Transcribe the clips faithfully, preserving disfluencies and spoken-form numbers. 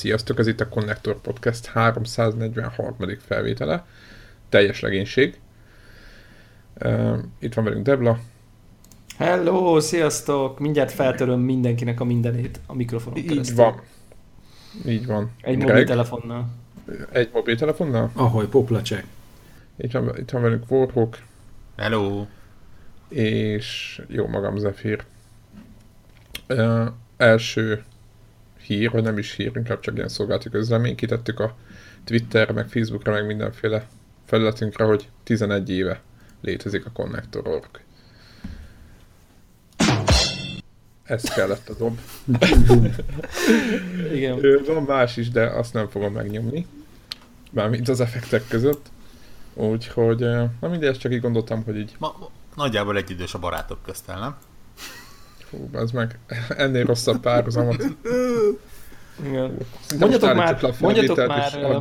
Sziasztok, ez itt a Konnektor Podcast háromszáznegyvenharmadik felvétele, teljes legénység. Uh, itt van velünk Debla. Hello, sziasztok! Mindjárt feltöröm mindenkinek a mindenét a mikrofonon keresztül. Így van. Így van. Egy Greg. mobiltelefonnal. Egy mobiltelefonnal? Ahogy, poplacsek. Itt van, itt van velünk Warhawk. Hello. És jó magam, Zephyr. Uh, első hír, vagy nem is hír, inkább csak ilyen szolgálati közlemény. Kitettük a Twitterre, meg Facebookra, meg mindenféle felületünkre, hogy tizenegy éve létezik a Konnektor pont org. Ez kellett a dob. Igen. Van más is, de azt nem fogom megnyomni. Mármint az effektek között. Úgyhogy, na mindegy, csak így gondoltam, hogy így... Ma, ma, nagyjából egy idős a barátok köztel, nem? Hú, ez meg ennél rosszabb párhuzamot. Mondjatok már, mondjatok már,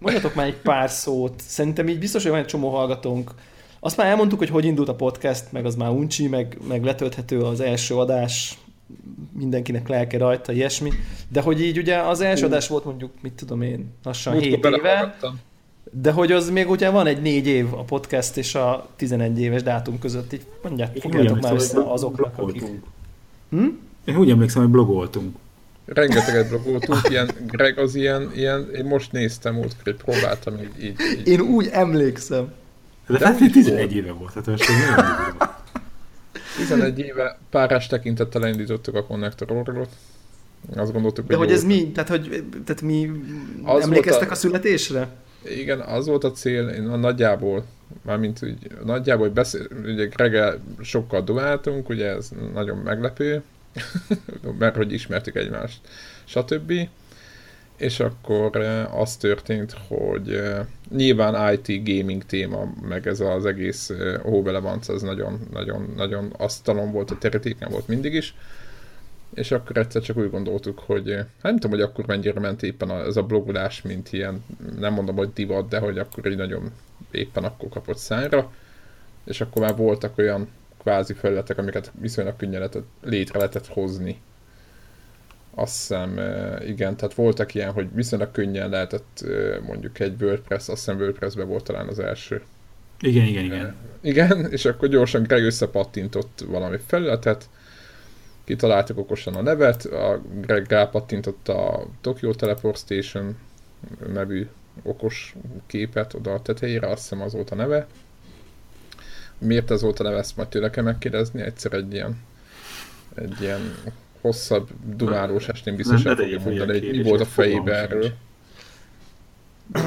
mondjatok már egy pár szót. Szerintem így biztos, hogy van egy csomó hallgatónk. Azt már elmondtuk, hogy hogy indult a podcast, meg az már uncsi, meg, meg letölthető az első adás, mindenkinek lelke rajta, ilyesmi. De hogy így ugye az első adás volt mondjuk, mit tudom én, lassan hét éve. De hogy az még ugye van egy négy év a podcast és a tizenegy éves dátum között, így mondják, foglaljatok már össze azoknak, akik... Hm? Én úgy emlékszem, hogy blogoltunk. Rengeteget blogoltunk, ilyen, Greg az ilyen, ilyen, én most néztem úgy, hogy próbáltam így, így, így. Én úgy emlékszem. De, De hát így tizenegy éve volt, hát most nem emlékszem. tizenegy éve párás tekintettel elindítottuk a Konnektor pont org-ot. Azt gondoltuk, hogy... De hogy ez volt. Mi? Tehát, hogy, tehát mi az emlékeztek a... a születésre? Igen, az volt a cél, én a nagyjából, mármint úgy, nagyjából, hogy beszél, ugye reggel sokkal dumáltunk, ugye ez nagyon meglepő, mert hogy ismertük egymást, stb. És akkor az történt, hogy nyilván i té gaming téma, meg ez az egész hóbelevanc, ez nagyon-nagyon asztalon volt, a terítéken volt mindig is, és akkor egyszer csak úgy gondoltuk, hogy hát nem tudom, hogy akkor mennyire ment éppen ez a blogolás, mint ilyen, nem mondom, hogy divat, de hogy akkor így nagyon éppen akkor kapott szányra, és akkor már voltak olyan kvázi felületek, amiket viszonylag könnyen lehetett, létre lehetett hozni. Azt hiszem, igen, tehát voltak ilyen, hogy viszonylag könnyen lehetett mondjuk egy WordPress, azt hiszem WordPress-ben volt talán az első. Igen, igen, igen. Igen, és akkor gyorsan Greg összepattintott valami felületet, kitaláltak okosan a nevet, a Greg rápattintott a Tokyo Teleport Station nevű okos képet oda a tetejére, azt hiszem az volt a neve. Miért ez volt a neve, ezt majd tőle kell megkérdezni, egyszer egy ilyen, egy ilyen hosszabb, dumálós estén biztos nem, el fogja mondani, hogy mi volt a fejében erről.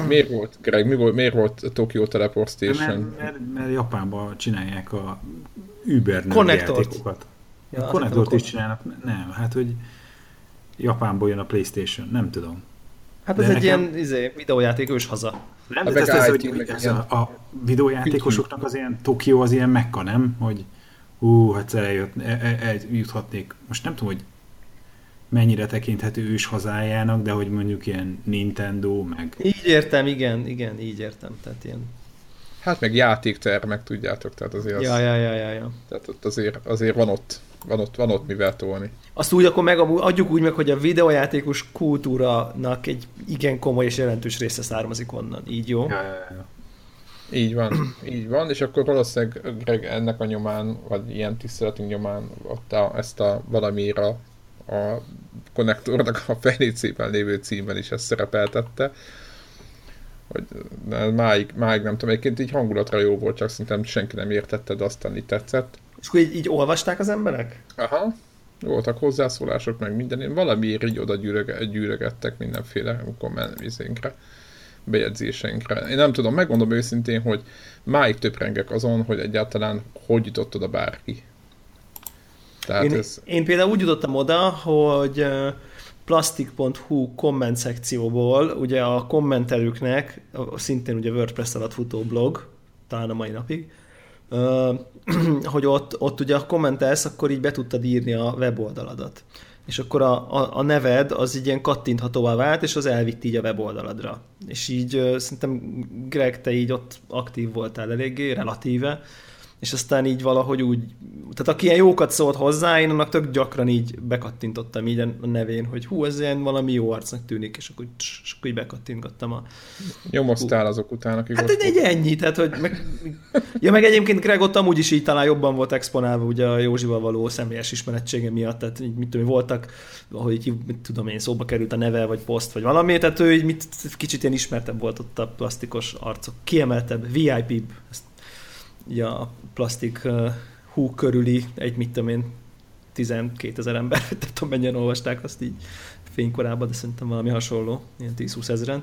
Miért volt, Greg, mi volt, miért volt a Tokyo Teleport Station? Mert, mert, mert Japánban csinálják a Uber nevű játékokat. Ja, a Konnektort is csinálnak, nem, hát hogy Japánból jön a PlayStation, nem tudom. Hát ez egy nekem... ilyen izé, videójáték ős haza. Nem, ez az, hogy a, a videójátékosoknak az ilyen Tokió az ilyen Mekka, nem? Hogy hú, hát eljött, eljuthatnék, most nem tudom, hogy mennyire tekinthető ős hazájának, de hogy mondjuk ilyen Nintendo, meg... Így értem, igen, igen, így értem, tehát ilyen... Hát meg játéktermek, tudjátok, tehát azért az... Ja, ja, ja, ja, ja. Tehát ott azért, azért van ott. Van ott, van ott mivel tolni. Azt úgy akkor meg, adjuk úgy meg, hogy a videójátékos kultúrának egy igen komoly és jelentős része származik onnan. Így jó? Ja, ja, ja. Így van. Így van, és akkor valószínűleg Greg ennek a nyomán, vagy ilyen tiszteletünk nyomán ott a, ezt a valamire a Konnektornak a fejlécében lévő címben is ezt szerepeltette. Hogy máig, máig nem tudom, egyébként így hangulatra jó volt, csak szerintem senki nem értette, de aztán így tetszett. És akkor így, így olvasták az emberek? Aha, voltak hozzászólások, meg minden, valamiért így oda gyűröge, gyűrögettek mindenféle kommentvízénkre, bejegyzéseinkre. Én nem tudom, megmondom őszintén, hogy máig töprengek azon, hogy egyáltalán hogy jutott oda bárki. Tehát én, ez... én például úgy jutottam oda, hogy Plastic.hu komment szekcióból, ugye a kommentelőknek, szintén ugye WordPress alatt futó blog, talán a mai napig, hogy ott, ott ugye a kommentelsz, akkor így be tudtad írni a weboldaladat. És akkor a, a, a neved az így ilyen kattinthatóvá vált, és az elvitt így a weboldaladra. És így szerintem Greg, te így ott aktív voltál eléggé, relatíve, és aztán így valahogy úgy, tehát aki ilyen jókat szólt hozzá, én annak tök gyakran így bekattintottam így a nevén, hogy hú, ez ilyen valami jó arcnak tűnik, és akkor, és akkor így bekattintottam a... Nyomoztál azok után, akik... Hát egy ennyi, tehát hogy... Meg... Ja, meg egyébként Greg ott amúgy is így talán jobban volt exponálva, ugye a Józsival való személyes ismerettsége miatt, tehát így, mit tudom, voltak, ahogy így, mit tudom én, szóba került a neve, vagy poszt, vagy valami, tehát ő így mit, kicsit ilyen ismertebb volt ott a plasztikos arcok, kiemeltebb, vé í pé-bb, ja, a Plastic.hu körüli egy, mit tudom én, tizenkétezer ember, nem tudom, mennyien olvasták azt így fénykorában, de szerintem valami hasonló, ilyen tíz-húsz ezeren.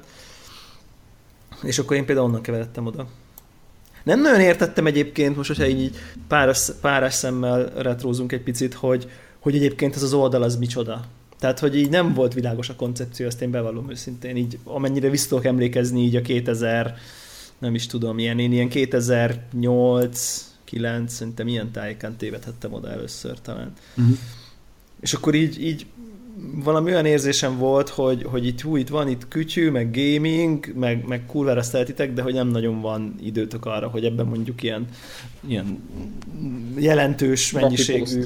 És akkor én például onnan keveredtem oda. Nem nagyon értettem egyébként, most, hogyha így páras, párás szemmel retrózunk egy picit, hogy, hogy egyébként ez az oldal az micsoda. Tehát, hogy így nem volt világos a koncepció, azt én bevallom őszintén, így amennyire vissza tudok emlékezni így a kétezer, nem is tudom, ilyen, én ilyen kétezer-nyolc-kilenc, szerintem ilyen tájéken tévedhettem oda először talán. Uh-huh. És akkor így, így valami olyan érzésem volt, hogy, hogy itt hú, itt van itt kütyű, meg gaming, meg, meg kurvára szeretitek, de hogy nem nagyon van időtök arra, hogy ebben mondjuk ilyen, ilyen jelentős mennyiségű...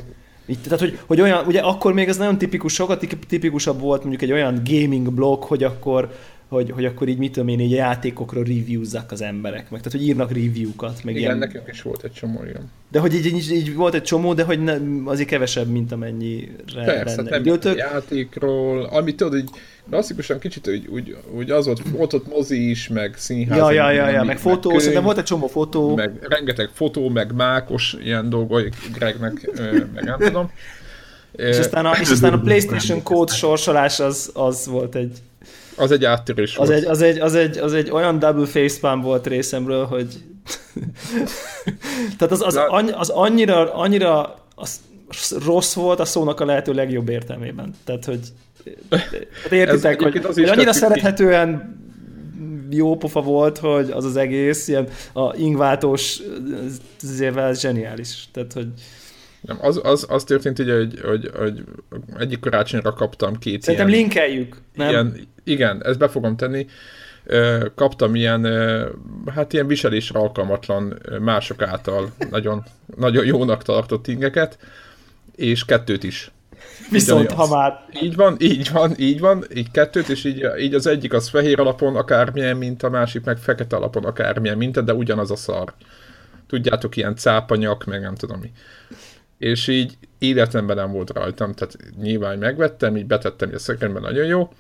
Így, tehát, hogy, hogy olyan, ugye akkor még ez nagyon tipikus, sokkal tipikusabb volt mondjuk egy olyan gaming blog, hogy akkor Hogy, hogy akkor így mit tudom én, így játékokról reviewzzák az emberek meg. Tehát, hogy írnak review-kat. Meg igen, ilyen... nekünk is volt egy csomó, igen. De hogy így, így, így volt egy csomó, de hogy ne, azért kevesebb, mint amennyire persze, lenne időtök. Játékról, amit tudod, így klasszikusan kicsit úgy, úgy, úgy az volt, volt ott mozi is, meg színház. Ja, ja, ja, ja, meg, meg fotó, könyv, szerintem volt egy csomó fotó. Meg rengeteg fotó, meg mákos ilyen dolgok Gregnek, meg nem tudom. És aztán a, és aztán a PlayStation Code sorsolás az, az volt egy... Az egy áttörés az volt. Egy, az, egy, az, egy, az egy olyan double facepalm volt részemről, hogy... Tehát az, az, az annyira, annyira az rossz volt a szónak a lehető legjobb értelmében. Tehát, hogy... Értitek, hogy, hogy annyira szerethetően jó pofa volt, hogy az az egész ilyen a ingváltós zseniális. Tehát, hogy... Nem, az, az, az történt ugye, hogy, hogy, hogy egyik karácsonyra kaptam két szerintem ilyen... Szerintem linkeljük, nem? Ilyen, igen, ezt be fogom tenni. Kaptam ilyen, hát ilyen viselésre alkalmatlan mások által nagyon, nagyon jónak tartott ingeket, és kettőt is. Viszont ha már... Így van, így van, így van, így kettőt, és így, így az egyik az fehér alapon akármilyen minta, a másik meg fekete alapon akármilyen minta, de ugyanaz a szar. Tudjátok, ilyen cápanyak, meg nem tudom mi. És így életemben nem volt rajtam, tehát nyilván megvettem, így betettem, így a szekrényben nagyon jó,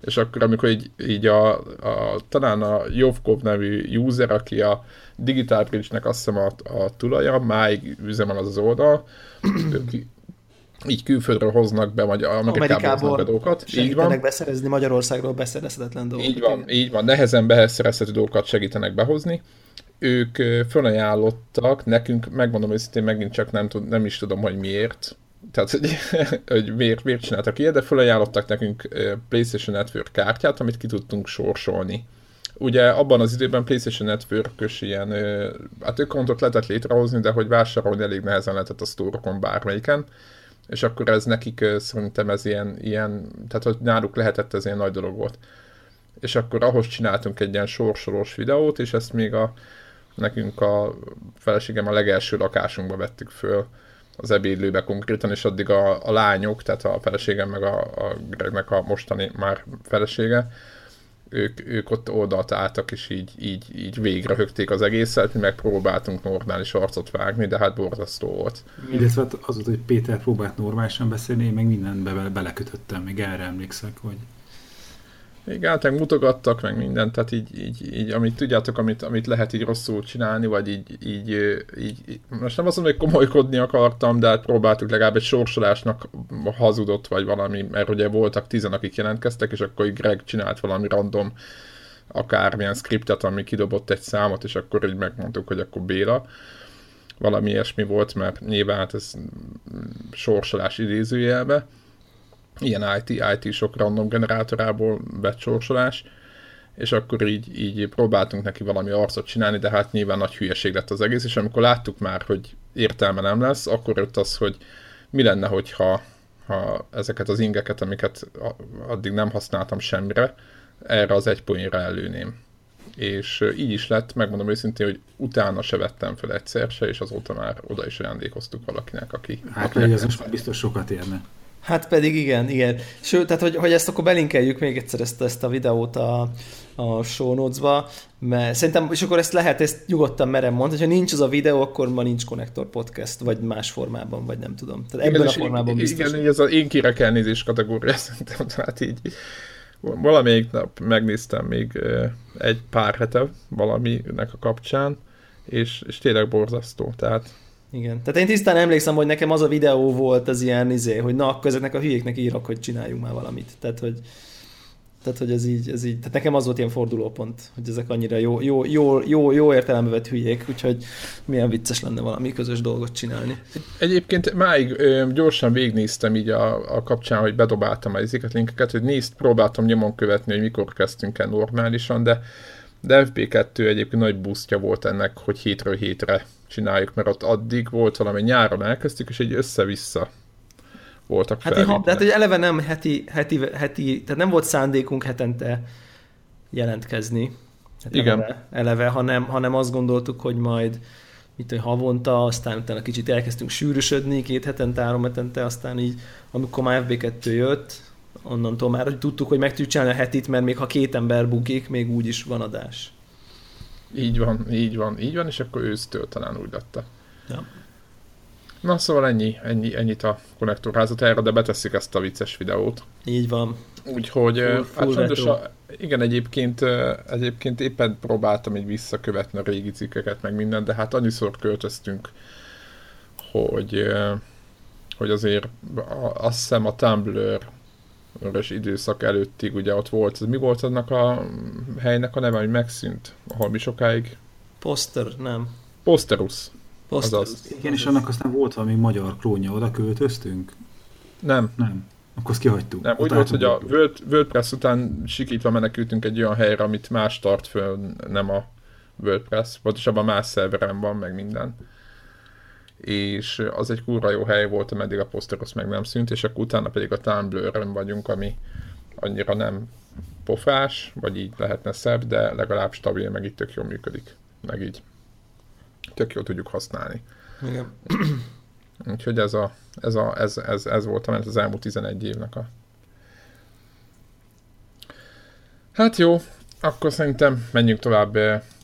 és akkor amikor így, így a, a, talán a Jovkov nevű user, aki a Digital Bridge-nek azt hiszem a, a tulaja, máig üzemel az az oldal, így külföldről hoznak be, magyar, Amerikából hoznak be dolgokat. Segítenek beszerezni Magyarországról beszerezhetetlen dolgokat. Így van, így van, nehezen beszerezhető dolgokat segítenek behozni. Ők fölajánlottak, nekünk, megmondom őszintén, megint csak nem, tud, nem is tudom, hogy miért, tehát, hogy, hogy miért, miért csináltak ilyet, de fölajánlottak nekünk PlayStation Network kártyát, amit ki tudtunk sorsolni. Ugye abban az időben PlayStation Network-ös ilyen, hát accountot lehetett létrehozni, de hogy vásárolni elég nehezen lehetett a store-okon bármelyiken, és akkor ez nekik szerintem ez ilyen, ilyen tehát hogy náluk lehetett, ez ilyen nagy dolog volt. És akkor ahhoz csináltunk egy ilyen sorsolós videót, és ezt még a nekünk a feleségem a legelső lakásunkba vettük föl az ebédlőbe konkrétan, és addig a, a lányok, tehát a feleségem meg a, a Gregnek a mostani már felesége, ők, ők ott oldalt álltak, és így, így, így végrehögték az egészet, mi megpróbáltunk normális arcot vágni, de hát borzasztó volt. Illetve az volt, hogy Péter próbált normálisan beszélni, én meg mindent be- belekötöttem, még erre emlékszek, hogy... Igen, meg mutogattak, meg mindent, tehát így, így, így amit tudjátok, amit, amit lehet így rosszul csinálni, vagy így, így, így, most nem azt mondom, hogy komolykodni akartam, de hát próbáltuk legalább egy sorsolásnak hazudott, vagy valami, mert ugye voltak tizen, akik jelentkeztek, és akkor Greg csinált valami random akármilyen scriptet, ami kidobott egy számot, és akkor így megmondtuk, hogy akkor Béla. Valami ilyesmi volt, mert nyilván hát ez sorsolás idézőjelbe. Ilyen i té, i té sok random generátorából becsorsolás, és akkor így, így próbáltunk neki valami arcot csinálni, de hát nyilván nagy hülyeség lett az egész, és amikor láttuk már, hogy értelme nem lesz, akkor jött az, hogy mi lenne, hogyha ha ezeket az ingeket, amiket addig nem használtam semmire, erre az egy poénra előném. és így is lett, megmondom őszintén, hogy utána se vettem fel egyszer se, és azóta már oda is ajándékoztuk valakinek, aki... Hát pedig az most biztos sokat érne. Hát pedig igen, igen. Sőt, tehát hogy, hogy ezt akkor belinkeljük még egyszer ezt, ezt a videót a, a show notes-ba, mert szerintem, és akkor ezt lehet, ezt nyugodtan merem mondani, hogyha nincs az a videó, akkor ma nincs Konnektor Podcast, vagy más formában, vagy nem tudom. Tehát ebben igen, a formában én, biztos. Igen, ez az én kérek elnézés kategória szerintem, tehát így valamelyik nap megnéztem még egy pár hete valaminek a kapcsán, és, és tényleg borzasztó, tehát igen. Tehát én tisztán emlékszem, hogy nekem az a videó volt az ilyen izé, hogy na, akkor ezeknek a hülyéknek írok, hogy csináljunk már valamit. Tehát, hogy, tehát, hogy ez, így, ez így. Tehát nekem az volt ilyen fordulópont, hogy ezek annyira jó, jó, jó, jó, jó értelembe vett hülyék, úgyhogy milyen vicces lenne valami közös dolgot csinálni. Egyébként máig ö, gyorsan végignéztem így a, a kapcsán, hogy bedobáltam a ezeket linkeket, hogy nézd, próbáltam nyomon követni, hogy mikor kezdtünk el normálisan, de de ef bé kettő egyébként nagy busztja volt ennek, hogy hétről hétre csináljuk, mert ott addig volt valami, nyáron elkezdtük, és egy össze-vissza voltak hát felvételek. Tehát, hogy eleve nem heti, heti, heti, tehát nem volt szándékunk hetente jelentkezni. Hát igen. Eleve, eleve hanem, hanem azt gondoltuk, hogy majd mit, hogy havonta, aztán utána kicsit elkezdtünk sűrűsödni, két hetente, három hetente, aztán így, amikor már ef bé kettő jött, onnantól már, hogy tudtuk, hogy meg tudjuk csinálni a hetit, mert még ha két ember bukik, még úgy is van adás. Így van, így van, így van, és akkor ősztől talán úgy lett. Ja. Na, szóval ennyi, ennyi, ennyit a Konnektor házatájára, de beteszik ezt a vicces videót. Így van. Úgyhogy, full, full hát sajnos, igen, egyébként, egyébként éppen próbáltam így visszakövetni a régi cikkeket, meg mindent, de hát annyiszor költöztünk, hogy, hogy azért azt hiszem a Tumblr és időszak előttig, ugye ott volt, mi volt annak a helynek a neve, hogy megszűnt, ahol mi sokáig? Poster, nem. Posterus. Posterus. Igen, és annak aztán volt valami magyar klónja, oda költöztünk? Nem. Nem. Akkor azt kihagytuk. Nem, úgy volt, hogy a WordPress után sikítva menekültünk egy olyan helyre, amit más tart föl, nem a WordPress, pontosabban más szerveren van, meg minden. És az egy kurva jó hely volt, ameddig a Posterus meg nem szűnt, és akkor utána pedig a Tumblr-ön vagyunk, ami annyira nem pofás, vagy így lehetne szebb, de legalább stabil, meg így tök jól működik. Meg így tök jól tudjuk használni. Igen. Úgyhogy ez, a, ez, a, ez, ez, ez volt az elmúlt tizenegy évnek a... Hát jó, akkor szerintem menjünk tovább...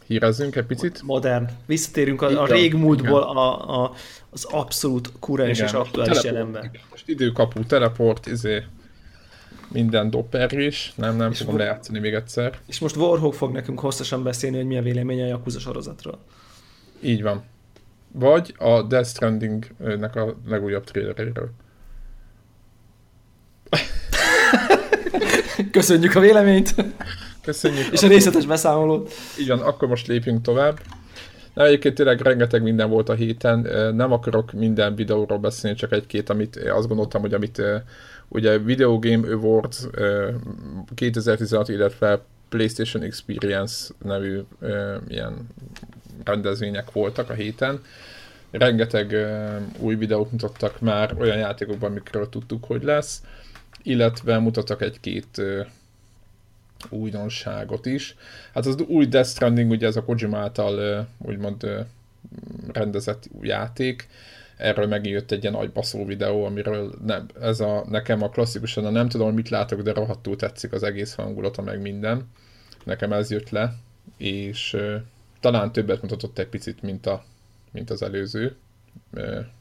Hírezzünk egy picit. Modern. Visszatérünk a, a régmúltból a, a, az abszolút kuráns és aktuális jelenben. Most időkapu, teleport, izé, minden dopergés. Nem, nem és fogom most lejátszani még egyszer. És most Warhawk fog nekünk hosszasan beszélni, hogy mi a véleménye a Yakuza sorozatról. Így van. Vagy a Death Stranding-nek a legújabb traileréről. Köszönjük a véleményt! Köszönjük. És a részletes beszámolót. Igen, akkor most lépjünk tovább. Na, egyébként tényleg rengeteg minden volt a héten. Nem akarok minden videóról beszélni, csak egy-két, amit azt gondoltam, hogy amit ugye Video Game Awards kétezer-tizenhat, illetve PlayStation Experience nevű ilyen rendezvények voltak a héten. Rengeteg új videót mutattak már olyan játékokban, amikről tudtuk, hogy lesz. Illetve mutattak egy-két újdonságot is. Hát az új Death Stranding, ugye ez a Kojima által úgymond rendezett játék. Erről megjött egy ilyen agybaszó videó, amiről nem, ez a, nekem a klasszikusan, nem tudom, mit látok, de rohadtul tetszik az egész hangulata, meg minden. Nekem ez jött le, és talán többet mutatott egy picit, mint, a, mint az előző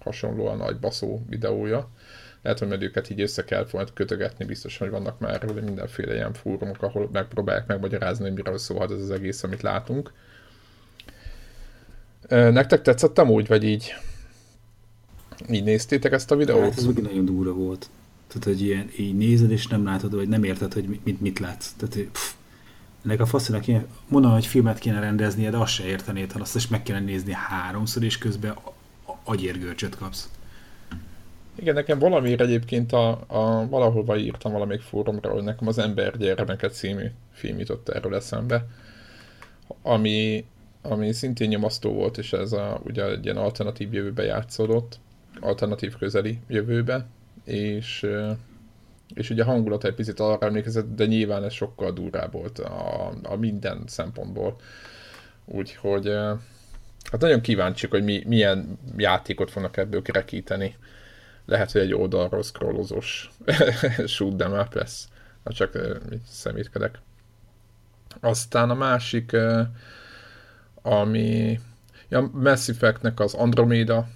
hasonlóan agybaszó videója. Lehet, hogy őket így össze kell volna kötögetni, biztos, hogy vannak már mindenféle ilyen fórumok, ahol megpróbálják megmagyarázni, hogy miről szólhat ez az egész, amit látunk. Nektek tetszett amúgy, vagy így? Így néztétek ezt a videót? Hát ez meg nagyon durva volt. Tehát, hogy ilyen, így nézed és nem látod, vagy nem érted, hogy mit, mit látsz. Tehát, pff, ennek a faszinak kéne, mondanom, hogy filmet kéne rendeznie, de azt se értenéd, hanem azt is meg kellene nézni háromszor, és közben agyérgörcsöt kapsz. Igen, nekem valamiért egyébként a, a, valahol írtam valamelyik fórumra, hogy nekem az Ember gyermeke című film jutott erről eszembe, ami, ami szintén nyomasztó volt, és ez a, ugye egy ilyen alternatív jövőbe játszódott, alternatív közeli jövőbe, és, és ugye a hangulat egy picit arra emlékezett, de nyilván ez sokkal durvább volt a, a minden szempontból. Úgyhogy hát nagyon kíváncsiak, hogy mi, milyen játékot fognak ebből kerekíteni. Lehet, hogy egy oldalról scrollozós shoot them up lesz. Na csak szemétkedek. Aztán a másik, ami a ja, Mass Effect-nek az Andromeda,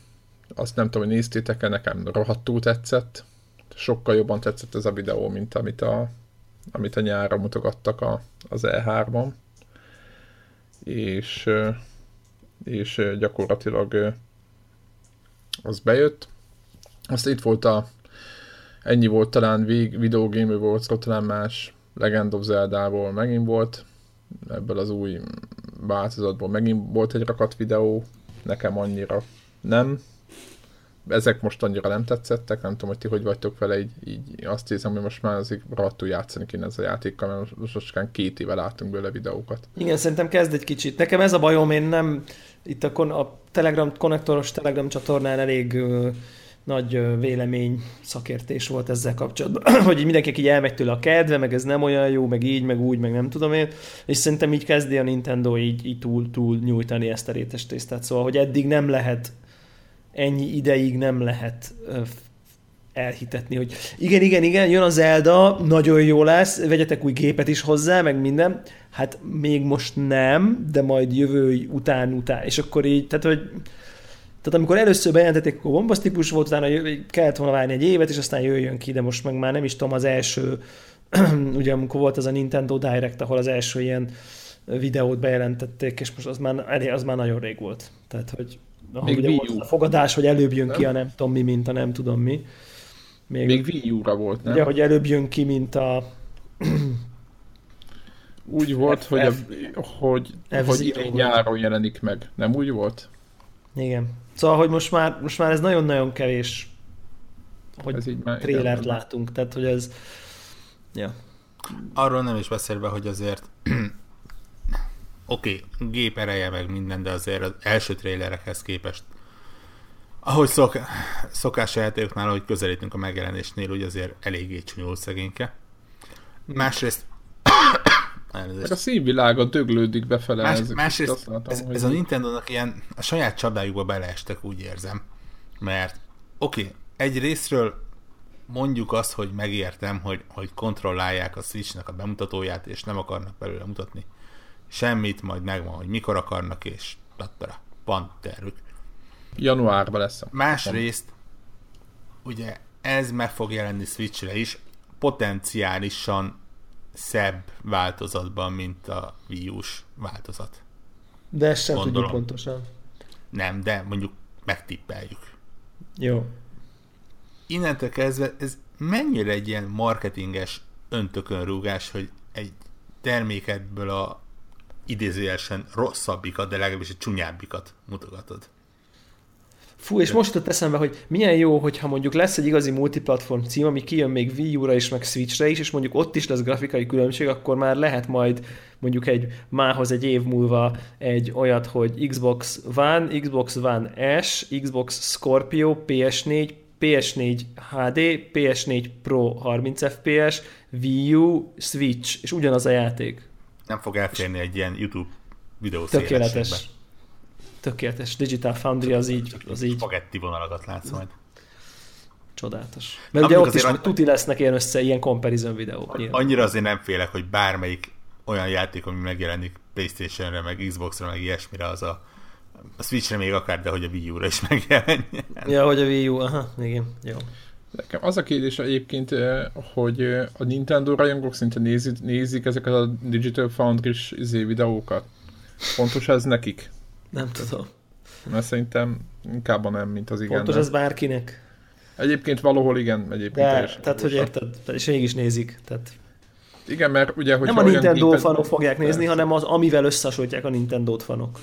azt nem tudom, hogy néztétek-e, nekem rohadtul tetszett. Sokkal jobban tetszett ez a videó, mint amit a, amit a nyárra mutogattak a, az E három-ban. És, és gyakorlatilag az bejött. Azt itt volt a, ennyi volt talán Video Game Awards-ról, talán más Legend of Zelda-ból megint volt. Ebből az új változatból megint volt egy rakat videó, nekem annyira nem. Ezek most annyira nem tetszettek, nem tudom, hogy ti hogy vagytok vele, így, így azt hiszem, hogy most már azért rohadtul játszani kéne ez a játékkal, mert most most két éve láttunk bőle videókat. Igen, szerintem kezd egy kicsit. Nekem ez a bajom, én nem, itt a, kon- a Telegram, konnektoros Telegram csatornán elég ö, nagy ö, vélemény, szakértés volt ezzel kapcsolatban, hogy mindenkinek így elmegy tőle a kedve, meg ez nem olyan jó, meg így, meg úgy, meg nem tudom én, és szerintem így kezdi a Nintendo így, így túl, túl nyújtani ezt a rétes tésztát, szóval, hogy eddig nem lehet ennyi ideig nem lehet elhitetni, hogy igen, igen, igen, jön a Zelda, nagyon jó lesz, vegyetek új gépet is hozzá, meg minden. Hát még most nem, de majd jövő után, után. És akkor így, tehát, hogy, tehát amikor először bejelentették, akkor bombasztikus volt, utána kellett volna várni egy évet, és aztán jöjjön ki, de most meg már nem is tudom, az első, ugye amikor volt ez a Nintendo Direct, ahol az első ilyen videót bejelentették, és most az már, az már nagyon rég volt. Tehát, hogy ahogy Wii U. A fogadás, hogy előbb jön nem? ki a nem tudom mi, mint a nem tudom mi. Még, Még Wii U-ra volt, nem? Ugye, hogy előbb jön ki, mint a... úgy volt, F- hogy, a, hogy, hogy idén nyáron jelenik meg. Nem úgy volt? Igen. Szóval, hogy most már, most már ez nagyon-nagyon kevés, hogy trélert látunk. Tehát, hogy ez... Ja. Arról nem is beszélve, hogy azért... Oké, okay, gép ereje meg minden, de azért az első trailerekhez képest, ahogy szok, szokás a játékoknál, ahogy közelítünk a megjelenésnél, úgy azért eléggé csúnyul szegényke. Másrészt... Meg a színvilága döglődik befele. Más, másrészt látom, ez, ez a Nintendónak ilyen a saját csapdájukba beleestek, úgy érzem. Mert oké, okay, egy részről mondjuk azt, hogy megértem, hogy, hogy kontrollálják a Switch-nek a bemutatóját, és nem akarnak belőle mutatni semmit, majd megvan, hogy mikor akarnak, és tattara, van tervük. Januárban lesz. Másrészt, ugye ez meg fog jelenni Switchre is, potenciálisan szebb változatban, mint a Wii U-s változat. De ezt sem Gondolom. tudjuk pontosan. Nem, de mondjuk megtippeljük. Jó. Innentől kezdve ez mennyire egy ilyen marketinges öntökönrúgás, hogy egy termékedből a idézőjelesen rosszabbikat, de legalábbis egy csúnyábbikat mutogatod. Fú, és de. Most ott eszembe, hogy milyen jó, hogyha mondjuk lesz egy igazi multiplatform cím, ami kijön még Wii U-ra is, meg Switch-re is, és mondjuk ott is lesz grafikai különbség, akkor már lehet majd mondjuk egy mához egy év múlva egy olyat, hogy Xbox One, Xbox One S, Xbox Scorpio, pé es négy, pé es négy há dé, pé es négy Pro harminc ef pé es, Wii U, Switch, és ugyanaz a játék. Nem fog elférni egy ilyen YouTube videó szélességben. Tökéletes. Tökéletes. Digital Foundry az így. Az így. Spagetti vonalakat látsz majd. Csodálatos. Mert ugye ott is annyira... tuti lesznek ilyen össze, ilyen comparison videók. Annyira azért nem félek, hogy bármelyik olyan játék, ami megjelenik PlayStation-re, meg Xbox-ra, meg ilyesmire, az a, a Switch-re még akár, de hogy a Wii U-ra is megjelenjen. Ja, hogy a Wii U, aha, igen, jó. Nekem az a kérdés egyébként, hogy a Nintendo rajongók szinte nézik, nézik ezeket a Digital Foundry-s izé videókat. Pontos ez nekik? Nem tudom. Mert szerintem inkább nem, mint az igen. Pontos ez bárkinek? Egyébként valahol igen. Egyébként de, tehát hogy érted, és mégis nézik. Tehát... Igen, mert ugye... Nem a Nintendo képet... fanok fogják nézni, de... hanem az, amivel összehasonlítják a Nintendo-t fanok.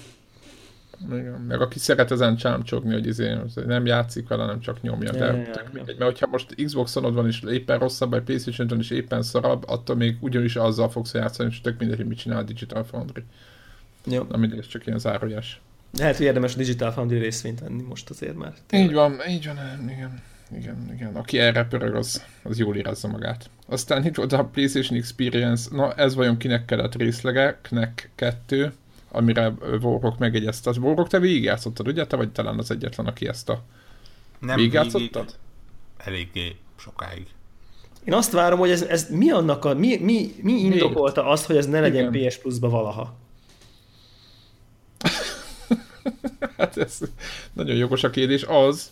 Igen. Meg aki szeret ezen csámcsogni, hogy izé, nem játszik vele, nem csak nyomja. De, ja, ja, mindegy, mert hogyha most Xbox-onod van is éppen rosszabb, vagy PlayStation-on is éppen szarabb, attól még ugyanis azzal fogsz játszani, és tök mindegy, hogy mit csinál a Digital Foundry. Jó. Na mindegy, csak ilyen zárójás. Lehet, hogy érdemes a Digital Foundry részvényt venni most azért már. Tényleg. Így van, így van, igen. igen, igen. Aki erre pörög, az, az jól érezze magát. Aztán itt volt a PlayStation Experience, na ez vajon kinek kellett részlege, Knek kettő, amire Borok megjegyezte. Borok, te végigjátszottad, ugye? Te vagy talán az egyetlen, aki ezt a... Nem végigjátszottad? Eléggé sokáig. Én azt várom, hogy ez, ez mi annak a... Mi, mi, mi indokolta Miért? azt, hogy ez ne legyen igen. pé es Plus-ba valaha? Hát ez nagyon jogos a kérdés. Az,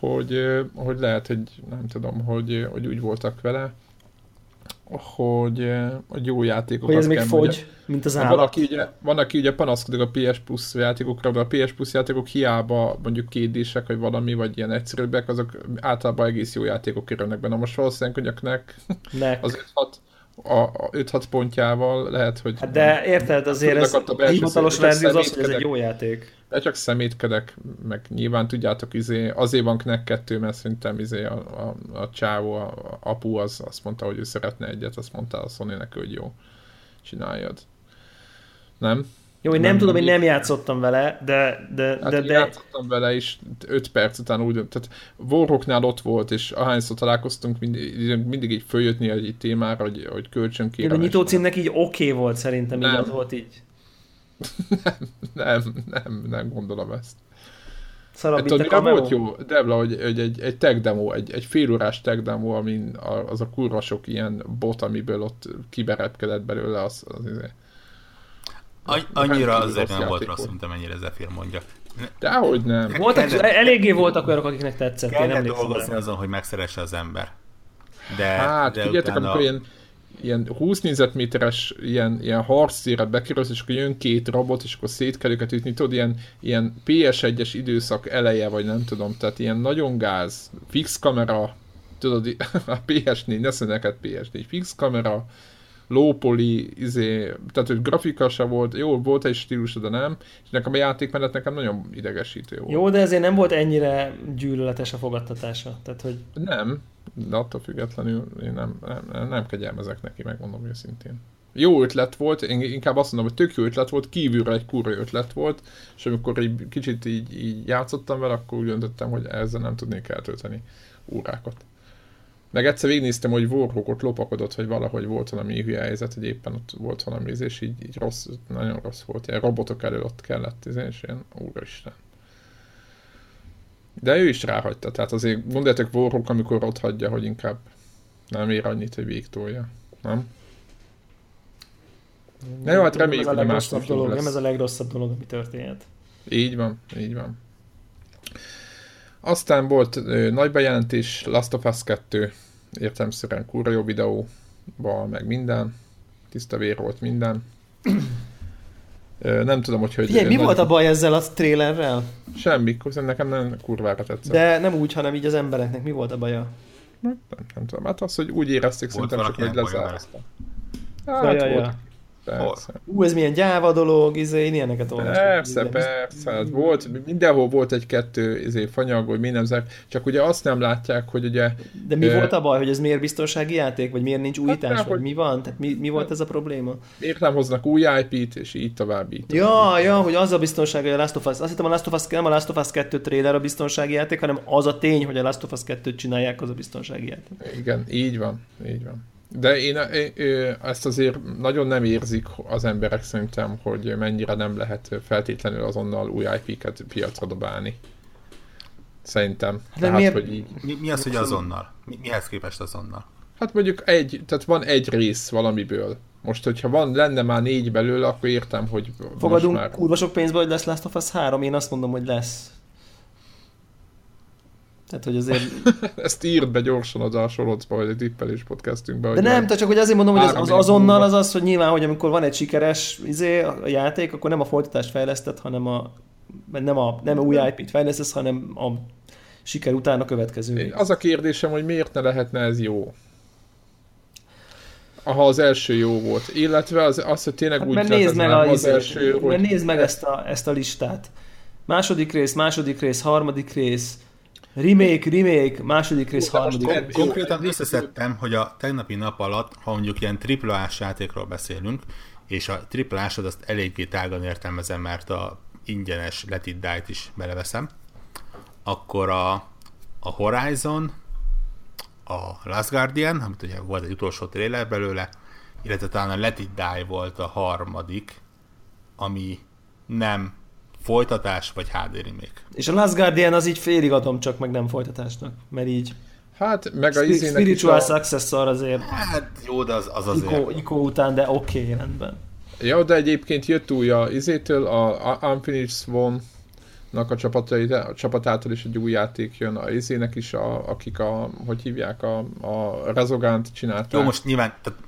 hogy, hogy lehet, hogy nem tudom, hogy, hogy úgy voltak vele, hogy, hogy jó játékokat kell... Hogy ez még fogy, ugye, mint az állat. Valaki, ugye, van, aki ugye panaszkodik a pé es Plus játékokra, de a pé es Plus játékok hiába mondjuk kérdések, vagy valami, vagy ilyen egyszerűbbek, azok általában egész jó játékok kerülnek benne. Most valószínűleg, hogy a Knek az öt-hat pontjával lehet, hogy... Hát de érted, azért ez a hivatalos verzió az az, hogy ez egy jó játék. De csak szemétkedek, meg nyilván tudjátok, izé, azért van Knek kettő, mert szerintem izé a, a, a csávó, a, a apu az azt mondta, hogy ő szeretne egyet, azt mondta a Sony-nek, hogy jó, csináljad. Nem? Jó, én nem, nem tudom, én nem játszottam vele, de... de, hát de, de... játszottam vele is, öt perc után úgy, tehát Warhawknál ott volt, és ahányszor találkoztunk, mindig, mindig így följött néha egy témára, hogy, hogy kölcsön kérem. De a nyitócímnek így oké okay volt szerintem, nem. így ott volt így. nem, nem, nem, nem gondolom ezt. Szarabb itt a kameró? Volt jó, Debla, hogy, hogy egy, egy tech demo, egy, egy félórás tech demo, amin az a kurva sok ilyen bot, amiből ott kiberepkedett belőle, az... az, az annyira azért nem volt rossz, mint amennyire Zephyr mondja. Dehogy nem. Voltak, eléggé voltak olyanok, akiknek tetszett. Kellett dolgozni azon, hogy megszeresse az ember. De, hát, de tudjátok, utána... amikor ilyen, ilyen húsz négyzetméteres ilyen, ilyen harcszéret bekerülsz, és akkor jön két robot, és akkor szét kell őket ütni. Tudod, ilyen, ilyen pé es egyes időszak eleje, vagy nem tudom, tehát ilyen nagyon gáz, fix kamera, tudod, a pé es négy, ne szólj neked pé es négy, fix kamera, lópoli, izé, tehát hogy grafika se volt, jó, volt egy stílus, de nem, és nekem a játékmenet nekem nagyon idegesítő volt. Jó, de ezért nem volt ennyire gyűlöletes a fogadtatása, tehát hogy... Nem, de attól függetlenül én nem, nem, nem kegyelmezek neki, megmondom őszintén. Jó ötlet volt, én inkább azt mondom, hogy tök jó ötlet volt, kívülre egy kurva ötlet volt, és amikor egy kicsit így, így játszottam vele, akkor úgy döntöttem, hogy ezzel nem tudnék eltölteni órákat. Meg egyszer végignéztem, hogy Warhawkot lopakodott, hogy valahogy volt valami hülye helyzet, hogy éppen ott volt valami íz, és így, így rossz, nagyon rossz volt. Ilyen robotok elől ott kellett, és ilyen, úristen. De ő is ráhagyta, tehát azért gondoljátok Warhawk, amikor ott hagyja, hogy inkább nem ér annyit, hogy végtolja, nem? Nem, de jó, hát reméljük, hogy a másnap dolog lesz. Nem ez a legrosszabb dolog, ami történhet. Így van, így van. Aztán volt ö, nagy bejelentés, Last of Us kettő, értelemszerűen kurva jó videóval, meg minden, tiszta vér volt minden. Ö, nem tudom, hogy... hogy Figyelj, mi volt a baj ezzel a trélerrel? Semmi, nekem nem kurvára tetszett. De nem úgy, hanem így az embereknek mi volt a baja? Nem, nem tudom, hát az, hogy úgy érezték szerintem, csak hogy lezárta. Hát ja, ja, volt. Ja. Persze. Ú, ez milyen gyáva dolog, izé, én ilyeneket olvastam. Persze, persze, hát volt, mindenhol volt egy-kettő izé, fanyag, hogy mi nem zárk, csak ugye azt nem látják, hogy ugye... De mi ö... volt a baj, hogy ez miért biztonsági játék, vagy miért nincs újítás, hát, vagy hogy... mi van? Tehát mi, mi volt ez a probléma? Miért nem hoznak új í pét, és így tovább, így tovább. Ja, ja, hogy az a biztonsági, hogy a Last of Us... Azt hittem a Last of Us, nem a Last of Us kettő trailer a biztonsági játék, hanem az a tény, hogy a Last of Us kettőt csinálják, az a biztonsági játék. Igen, így van, így van. De én ezt azért nagyon nem érzik az emberek szerintem, hogy mennyire nem lehet feltétlenül azonnal új í pét piacra dobálni. Szerintem. Tehát, miért... hogy így... mi, mi az, hogy azonnal? Mi, mihez képest azonnal? Hát mondjuk egy, tehát van egy rész valamiből. Most, hogyha van, lenne már négy belőle, akkor értem, hogy fogadunk már... kurva sok pénzből, hogy lesz Last of Us három, én azt mondom, hogy lesz. Tehát, hogy azért... Ezt írd be gyorsan oda a sorocba, vagy a tippelés podcastünkbe. De nem, tehát csak hogy azért mondom, hogy az, az azonnal az az, hogy nyilván, hogy amikor van egy sikeres izé, a játék, akkor nem a folytatást fejleszted, hanem a, nem, a, nem a új í pét fejlesztesz, hanem a siker után a következő. Az a kérdésem, hogy miért ne lehetne ez jó? Ha az első jó volt. Illetve az, az hogy tényleg hát, úgy nézd meg az, az első... Mert hogy... nézd meg ezt a, ezt a listát. Második rész, második rész, harmadik rész... Remake, remake, második rész, harmadik rész. Kon- konkrétan összeszedtem, hogy a tegnapi nap alatt, ha mondjuk ilyen triplás játékról beszélünk, és a triplásod azt eléggé tágan értelmezem, mert a ingyenes Let It Die-t is beleveszem, akkor a a Horizon, a Last Guardian, amit ugye volt egy utolsó trailer belőle, illetve talán a Let It Die volt a harmadik, ami nem folytatás, vagy há dé remake. És a Last Guardian az így félig adom, csak meg nem folytatásnak, mert így hát, meg a izének spiritual is a... successor azért. Hát jó, de az, az azért. Iko, Iko után, de oké, okay, rendben. Jó, de egyébként jött új a izétől, a Unfinished Swan-nak a, csapatai, a csapatától is egy új játék jön, a izének is, a, akik a, hogy hívják, a, a Razogánt csinálták. Jó, most nyilván, tehát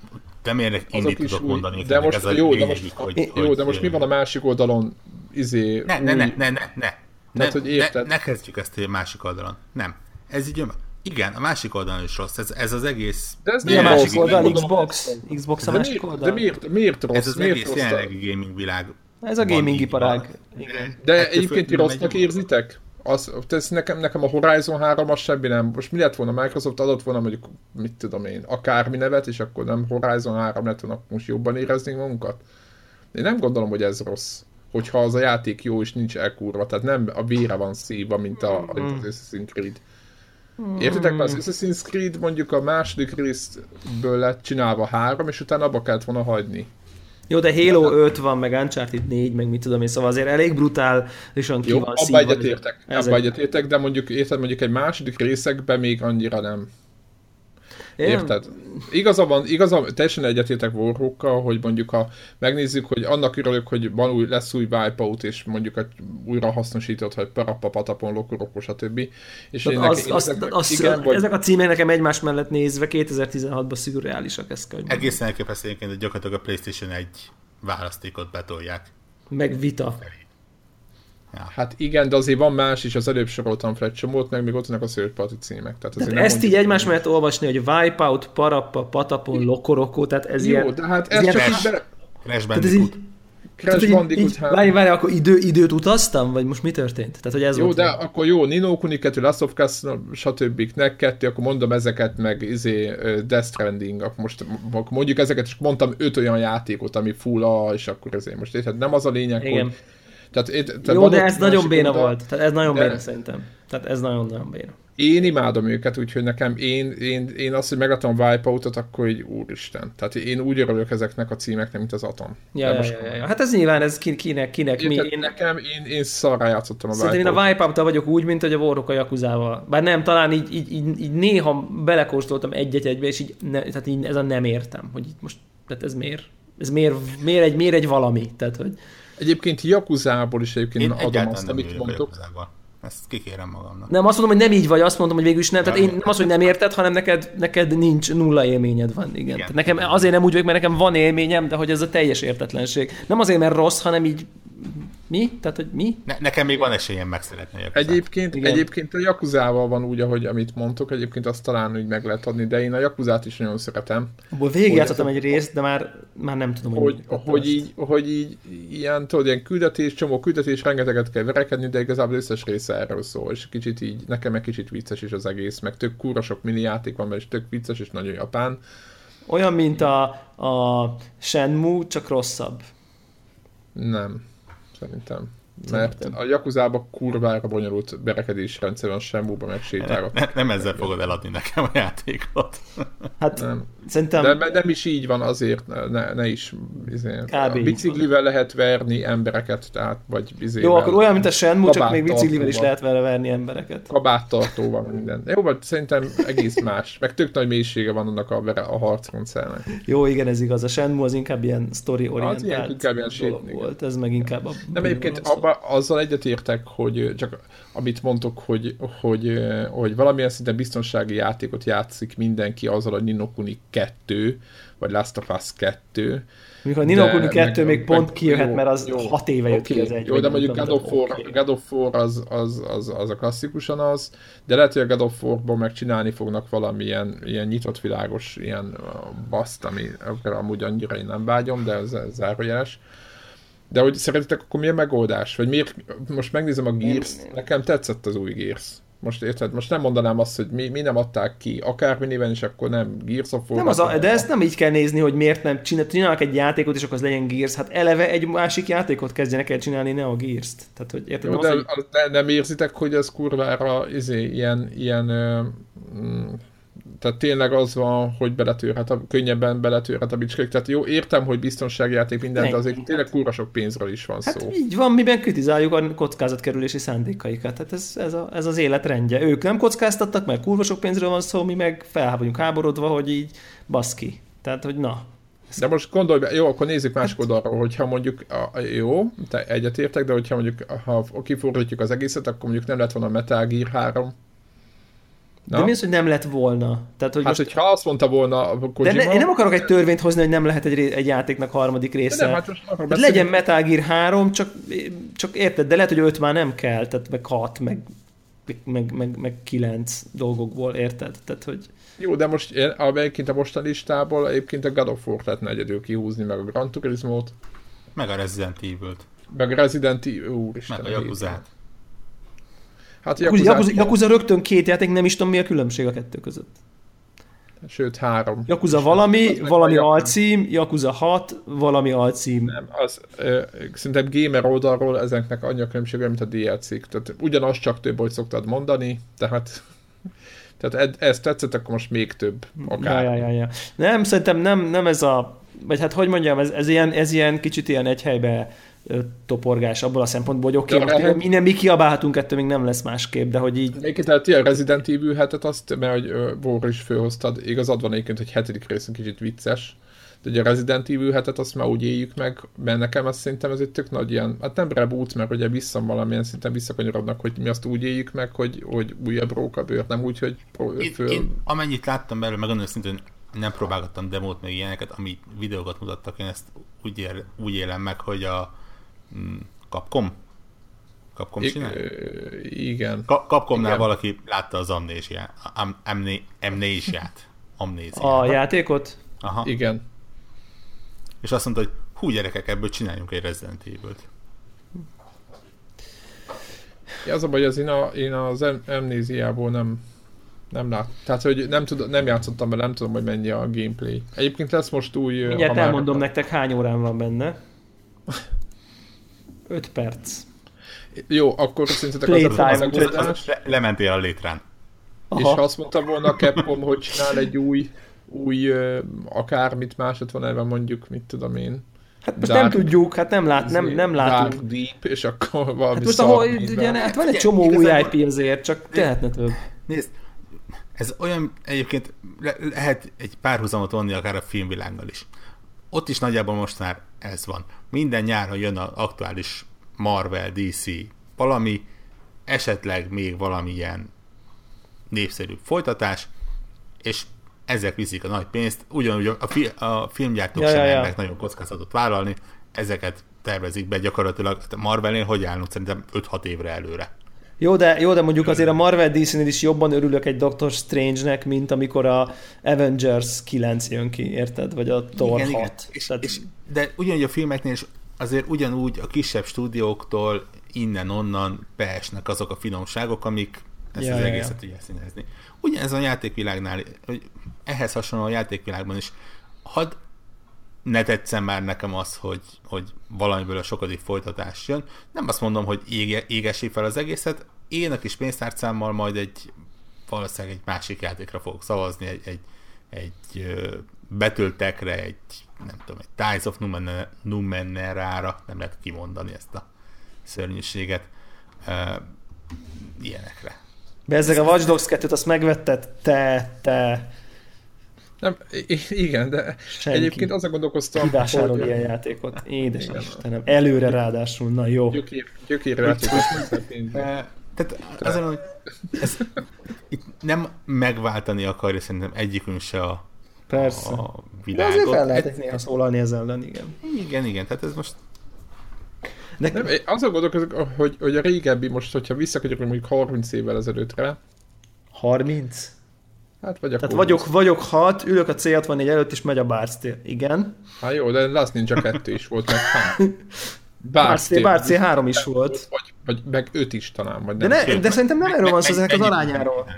nem érnek, indít tudok új, mondani. De most, ez jó, de most, hogy, é, jó, hogy, de most mi van a másik oldalon? Izé, ne, új... ne, ne, ne, ne, ne, tehát, ne, hogy ne, ne kezdjük ezt a másik oldalon. Nem, ez így jön. Igen, a másik oldalon is rossz. Ez, ez az egész... De ez mi a másik oldal? Xbox? Xbox a de másik oldal? De miért, miért rossz? Ez az miért egész rossz jelenlegi gaming világ. Ez a gaming iparág. De hát egyébként ti rossznak érzitek? Az, tesz nekem, nekem a Horizon három az semmi nem. Most mi lett volna? Microsoft adott volna mondjuk, mit tudom én, akármi nevet, és akkor nem Horizon három lett volna, most jobban éreznénk magunkat. Én nem gondolom, hogy ez rossz. Hogyha az a játék jó, és nincs elkurva. Tehát nem a vére van szívva, mint a, mm. az Assassin's Creed. Mm. Értitek, mert az Assassin's Creed mondjuk a második részből lett csinálva három, és utána abba kellett volna hagyni. Jó, de Halo öt van, meg Uncharted négy, meg mit tudom én, szóval azért elég brutálisan ki van szívva. Jó, abba egyetértek, abba egyetértek, de mondjuk, érted, mondjuk egy második részekben még annyira nem. Érted? Igazából teljesen egyetértek Warhawkkal, hogy mondjuk ha megnézzük, hogy annak örülök, hogy van új, lesz új Wipeout, és mondjuk egy újra hasznosított, hogy PaRappa, Patapon, Loco Roco, stb. És én az, az, ezek, az, igen, az, vagy... ezek a címek nekem egymás mellett nézve kétezer-tizenhatban szürreálisak, ezt kell mondani. Egészen elképesztő egyébként, hogy gyakorlatilag a PlayStation egy választékot betolják. Meg vita. Ja. Hát igen, de azért van más is, az előbb soroltam fel egy csomót, meg még ott vannak a third party címek. Tehát tehát nem ezt így egymás mellett olvasni, hogy Wipeout, PaRappa, Patapon, Loco Roco, tehát ez jó, ilyen... Jó, de hát ez, ez csak így bele... Crash Bandicoot. Crash Bandicoot három. Várj, várj, akkor idő, időt utaztam? Vagy most mi történt? Tehát, hogy ez jó, volt de mi? Akkor jó, Ni no Kuni kettő, Last of Us stb. kettő, akkor mondom ezeket, meg izé, Death Stranding, akkor most akkor mondjuk ezeket, és mondtam öt olyan játékot, ami full a, és akkor ezért most érted, nem az a lényeg, igen. Hogy... Tehát, tehát jó, de ez nagyon béna oldal, volt. Tehát ez nagyon de... béna szerintem. Tehát ez nagyon-nagyon béna. Én imádom őket, úgyhogy nekem én, én, én azt, hogy megadtam a Wipeoutot, akkor így úristen. Tehát én úgy örülök ezeknek a címeknek, mint az atom. Ja, ja, most... ja, ja. Hát ez nyilván, ez kinek, kinek én, mi. Én nekem, én, én szarrá játszottam a Wipeoutot. Szerintem én a Wipeouttal vagyok úgy, mint hogy a Warhawk a Yakuzával. Bár nem, talán így, így, így, így néha belekóstoltam egyet-egybe, és így, ne, tehát így ezen nem értem, hogy itt most, tehát ez miért? Ez miért, miért, egy, miért egy valami? Tehát, hogy... Egyébként Yakuzából is egyébként én adom azt, amit mondtok. Ezt kikérem magamnak. Nem, azt mondom, hogy nem így vagy, azt mondom, hogy végülis nem. Tehát én nem azt, hogy nem érted, hanem neked, neked nincs, nulla élményed van. Igen. Igen. Tehát nekem azért nem úgy vagyok, mert nekem van élményem, de hogy ez a teljes értetlenség. Nem azért, mert rossz, hanem így... Mi? Tehát, hogy mi? Ne, nekem még van esélyem megszeretni a Yakuzát. Egyébként, egyébként a Yakuzával van úgy, ahogy amit mondtok, egyébként azt talán úgy meg lehet adni, de én a Yakuzát is nagyon szeretem. Abból végigjátszottam egy részt, de már, már nem tudom, hogy... Hogy, hogy, így, hogy így ilyen, tudod, ilyen küldetés, csomó küldetés, rengeteget kell verekedni, de igazából összes része erről szól, és kicsit így, nekem egy kicsit vicces is az egész, meg tök kúra sok mini játék van, és tök vicces, és nagyon japán. Olyan, mint a, a Shenmue, csak rosszabb. Nem. Szerintem. Mert szerintem. A Yakuzában kurvára bonyolult berekedés rendszerűen Shenmue-ba megsétálgat. Ne, ne, nem ezzel fogod eladni nekem a játékot. Hát nem. Szerintem... De nem is így van azért, ne, ne is. Izé, a biciklivel lehet verni embereket, tehát vagy izével. Jó, akkor olyan, mint a Shenmue, csak még biciklivel is lehet vele verni embereket. Kabáttartó van minden. Jó, vagy szerintem egész más. Meg tök nagy mélysége van annak a, a harcrendszernek. Jó, igen, ez igaz. A Shenmue az inkább ilyen sztori-orientált dolog volt. Ez meg inkább a... Nem, egyébként abba, azzal egyetértek, hogy csak amit mondtok, hogy, hogy, hogy valamilyen szinten biztonsági játékot játszik mindenki azzal, hogy Ni no Kuni kettő, vagy Last of Us kettő. Mikor a Ni no Kuni kettő még pont kijöhet, mert az jó, hat éve jött okay, ki az egy. Jó, de mondjuk God of War, okay. God of War az, az, az, az a klasszikusan az, de lehet, hogy a God of War-ban megcsinálni fognak valamilyen ilyen nyitott világos ilyen baszt, ami amúgy annyira én nem vágyom, de ez zárójeles. De hogy szeretitek, akkor mi a megoldás? Vagy miért, most megnézem a Gears, nekem tetszett az új Gears. Most érted, most nem mondanám azt, hogy mi, mi nem adták ki akármilyen, és akkor nem Gears of War. Nem az a, de ezt nem így kell nézni, hogy miért nem csinál, csinálnak egy játékot, és akkor az legyen Gears. Hát eleve egy másik játékot kezdjenek el csinálni, ne a Gears-t. Tehát, hogy érted, jó, de, az, hogy... de nem érzitek, hogy ez kurvára izé, ilyen, ilyen mm, tehát tényleg az van, hogy beletörhet, a, könnyebben beletörhet a bicskék. Tehát jó, értem, hogy biztonságjáték mindent, de azért tényleg kurva sok pénzről is van hát szó. Hát így van, miben kritizáljuk a kockázatkerülési szándékaikat. Tehát ez, ez, a, ez az életrendje. Ők nem kockáztattak, mert kurva sok pénzről van szó, mi meg fel vagyunk háborodva, hogy így baszki. Tehát, hogy na. De most gondolj be, jó, akkor nézzük másik hát... oldalról, hogyha mondjuk, a, jó, te egyetértek, de hogyha mondjuk, ha kifordítjuk az egészet, akkor mondjuk nem lett volna Metal Gear három. Na? De mi az, hogy nem lett volna? Tehát, hogy hát, most... hogyha azt mondta volna a Kojima... De ne, én nem akarok egy törvényt hozni, hogy nem lehet egy, ré... egy játéknak harmadik része. Nem, hát hát legyen Metal Gear három, csak, csak érted, de lehet, hogy öt már nem kell, tehát meg hat, meg, meg, meg, meg kilenc dolgokból, érted? Tehát, hogy... Jó, de most egyébként a mostani listából egyébként a God of War lehetne egyedül kihúzni, meg a Gran Turismo-t. Meg a Resident Evil-t. Meg a Resident Evil, úristen. Meg a Yakuzát. Hát Yakuza, Yakuza rögtön két játék, nem is tudom mi a különbség a kettő között. Sőt, három. Yakuza valami, valami alcím, Yakuza hat, valami alcím. Nem, az ö, szerintem gamer oldalról ezeknek annyi a különbsége, mint a dé el cék. Tehát ugyanaz, csak több, hogy szoktad mondani, tehát... Tehát ez, ez tetszett, akkor most még több akár. Ja, ja, ja. Nem, szerintem nem, nem ez a... Vagy hát hogy mondjam, ez, ez, ilyen, ez ilyen kicsit ilyen egy helybe toporgás abból a szempontból, hogy oké, okay, most innen mi kiabálhatunk, ettől még nem lesz másképp, de hogy így... Egyébként tehát ilyen Resident Evil hetet azt, mert hogy Bóra is fölhoztad, igazad van egyébként, hogy hetedik részünk kicsit vicces, de ugye a Resident Evil hetet azt már úgy éljük meg, mert nekem ez szerintem ez egy tök nagy ilyen, hát nem reboot, mert ugye vissza valamilyen szinten visszakanyarodnak, hogy mi azt úgy éljük meg, hogy, hogy újabb rókabőr, nem úgy, hogy föl... Én, én amennyit láttam belőle, meg annak szintén nem próbálgattam demót, meg ilyeneket, ami videókat mutattak, én ezt úgy, él, úgy élem meg, hogy a Capcom? Capcom I- csinál? Igen. Ka- Capcomnál igen. Valaki látta az amnésiát. Am- amné- amnésiát. Amnéziát. A játékot? Aha. Igen. És azt mondta, hogy hú gyerekek, ebből csináljunk egy Resident Evil-t. Ja, az a baj, az én, a, én az amnéziából nem... Nem lát. Tehát, hogy nem, tud, nem játszottam be, nem tudom, hogy mennyi a gameplay. Egyébként lesz most új... Mindjárt elmondom már... nektek, hány órán van benne. öt perc. Jó, akkor szerintetek az a megoldás. Lementél a létrán. Aha. És ha azt mondta volna a Capcom, hogy csinál egy új, új akármit másod van ebben mondjuk, mit tudom én. Hát most dark, nem tudjuk, hát nem, lát, nem, nem látunk. Dark Deep, és akkor valami hát most ahol, ugye, hát van egy csomó új i pé azért, csak tehetne több. Nézd, ez olyan, egyébként le- lehet egy párhuzamot vonni akár a filmvilággal is. Ott is nagyjából most már ez van. Minden nyáron jön az aktuális Marvel, dé cé, valami, esetleg még valamilyen népszerű folytatás, és ezek viszik a nagy pénzt. Ugyanúgy a, fi- a filmgyártók ja, sem ja, mernek ja. nagyon kockázatot vállalni, ezeket tervezik be gyakorlatilag. A Marvelnél hogy állunk? Szerintem öt-hat évre előre. Jó de, jó, de mondjuk azért a Marvel dé cé-nél is jobban örülök egy Doctor Strange-nek, mint amikor a Avengers kilenc jön ki, érted? Vagy a Thor igen, hat. Igen. És, Tehát... és, de ugyanúgy a filmeknél is azért ugyanúgy a kisebb stúdióktól innen-onnan beesnek azok a finomságok, amik ezt ja, az egészet ja. tudják színezni. Ugyanez a játékvilágnál, hogy ehhez hasonló a játékvilágban is. Hadd ne tetszen már nekem az, hogy, hogy valamiből a sokadik folytatás jön. Nem azt mondom, hogy ége, égessék fel az egészet. Én a kis pénztárcámmal majd egy valószínűleg egy másik játékra fogok szavazni, egy, egy, egy betöltekre, egy nem tudom, egy Tides of Numenera-ra, nem lehet kimondani ezt a szörnyűséget, uh, ilyenekre. Bezzeg a Watch Dogs kettőt, azt megvetted? Te, te... Nem, igen, de senki. Egyébként azon gondolkoztam, hogy... Kivásárol ilyen játékot, édes igen. Istenem, előre ráadásul, na jó. Gyökér, gyökérre játékot. Tehát azon, hogy ez, itt nem megváltani akarja szerintem egyikünk se a, Persze. a világot. De azért fel lehet néha szólalni ez ellen, igen. Igen, igen, tehát ez most... De... Nem, azon gondolkozok, hogy, hogy a régebbi most, hogyha visszakadjuk mondjuk harminc évvel ezelőttre... harminc? Hát vagy Tehát vagyok, vagyok hat, ülök a cé hatvannégy előtt, és megy a Bárctér. Igen. Hát jó, de Last Ninja kettő is volt meg. Bárcé három is volt. Vagy, vagy meg öt is talán. Vagy nem de, ne, de szerintem nem erről van szó, ezek az arányáról.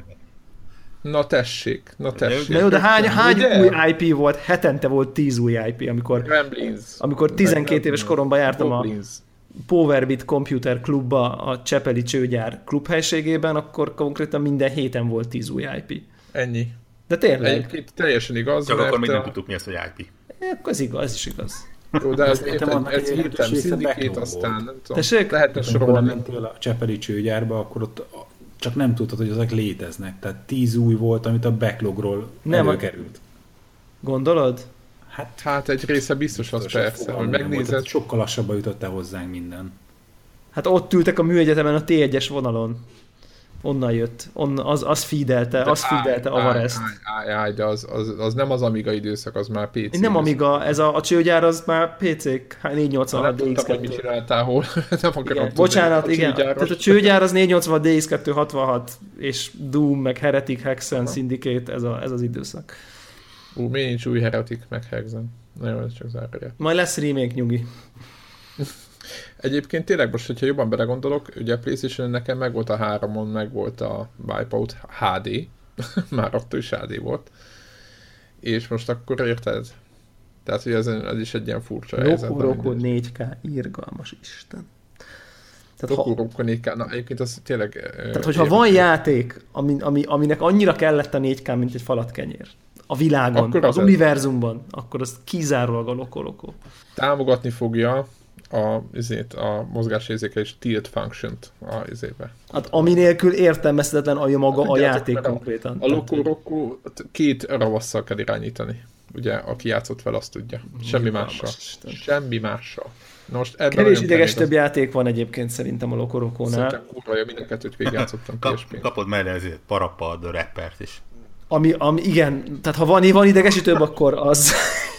Na tessék, na tessék. Na jó, de hány, hány új i pé volt? Hetente volt tíz új i pé, amikor, amikor tizenkét éves koromban jártam a Powerbit Computer Klubba a Csepeli Csőgyár klubhelységében, akkor konkrétan minden héten volt tíz új i pé. Ennyi. De tényleg. Egyébként teljesen igaz. Csak mert akkor még nem tudtuk mi az, hogy i pé. Ez igaz, ez is igaz. Jó, de ez hirtelen szindikét, aztán lehetne sorolni. Amikor mentél a Csepeli Csőgyárba, akkor ott csak nem tudtad, hogy ezek léteznek. Tehát tíz új volt, amit a backlogról előkerült. Gondolod? Hát, hát egy része biztos, biztos az persze, hogy megnézed. Sokkal lassabban jutott el hozzánk minden. Hát ott ültek a műegyetemen a té egyes vonalon. Onnan jött. On, az, az feedelte, de az áj, feedelte áj, Avareszt. Áj, áj, áj, de az, az, az nem az Amiga időszak, az már pé cé. Nem Amiga, ez a, a csőgyár az már pé cé-k, négyszáznyolcvanhat dé iksz kettő. Nem tudtam, hogy mit csináltál hol. Nem igen, bocsánat, igen. Csőgyáros. Tehát a csőgyár az négyszáznyolcvanhat dé iksz kettő hatvanhat, és Doom, meg Heretic, Hexen, ha. Syndicate, ez, a, ez az időszak. Ú, miért nincs új Heretic, meg Hexen? Na jó, ez csak zárója. Majd lesz remake, nyugi. Egyébként tényleg most, hogyha jobban belegondolok, ugye a PlayStation nekem meg volt a háromon, meg volt a Wipeout há dé, már attól is há dé volt, és most akkor érted? Tehát, hogy ez, ez is egy ilyen furcsa helyzet. Loco Roco négy ká, irgalmas Isten. Loco Roco négy ká, na egyébként az tényleg... Tehát, hogyha érdekel. Van játék, ami, ami, aminek annyira kellett a négy ká, mint egy falatkenyér, a világon, akkor az, az univerzumban, akkor az kizárólag a Loco Roco. Támogatni fogja a, ezért, a mozgásérzékelés tilt function-t a izébe. Hát ami nélkül értelmezhetetlen a maga hát, a játék konkrétan. A, a Loco Roco két ravasszal kell irányítani. Ugye, aki játszott vele, azt tudja. Semmi mással. Semmi mással. Kevés idegesebb játék van egyébként szerintem a Loco Roco-nál. Szerintem kurva, mindenket, hogy végigjátszottam pé es pén. Kapod mellé ezért PaRappa the Rappert is. Ami, ami, igen, tehát ha van, van idegesítőbb, akkor az.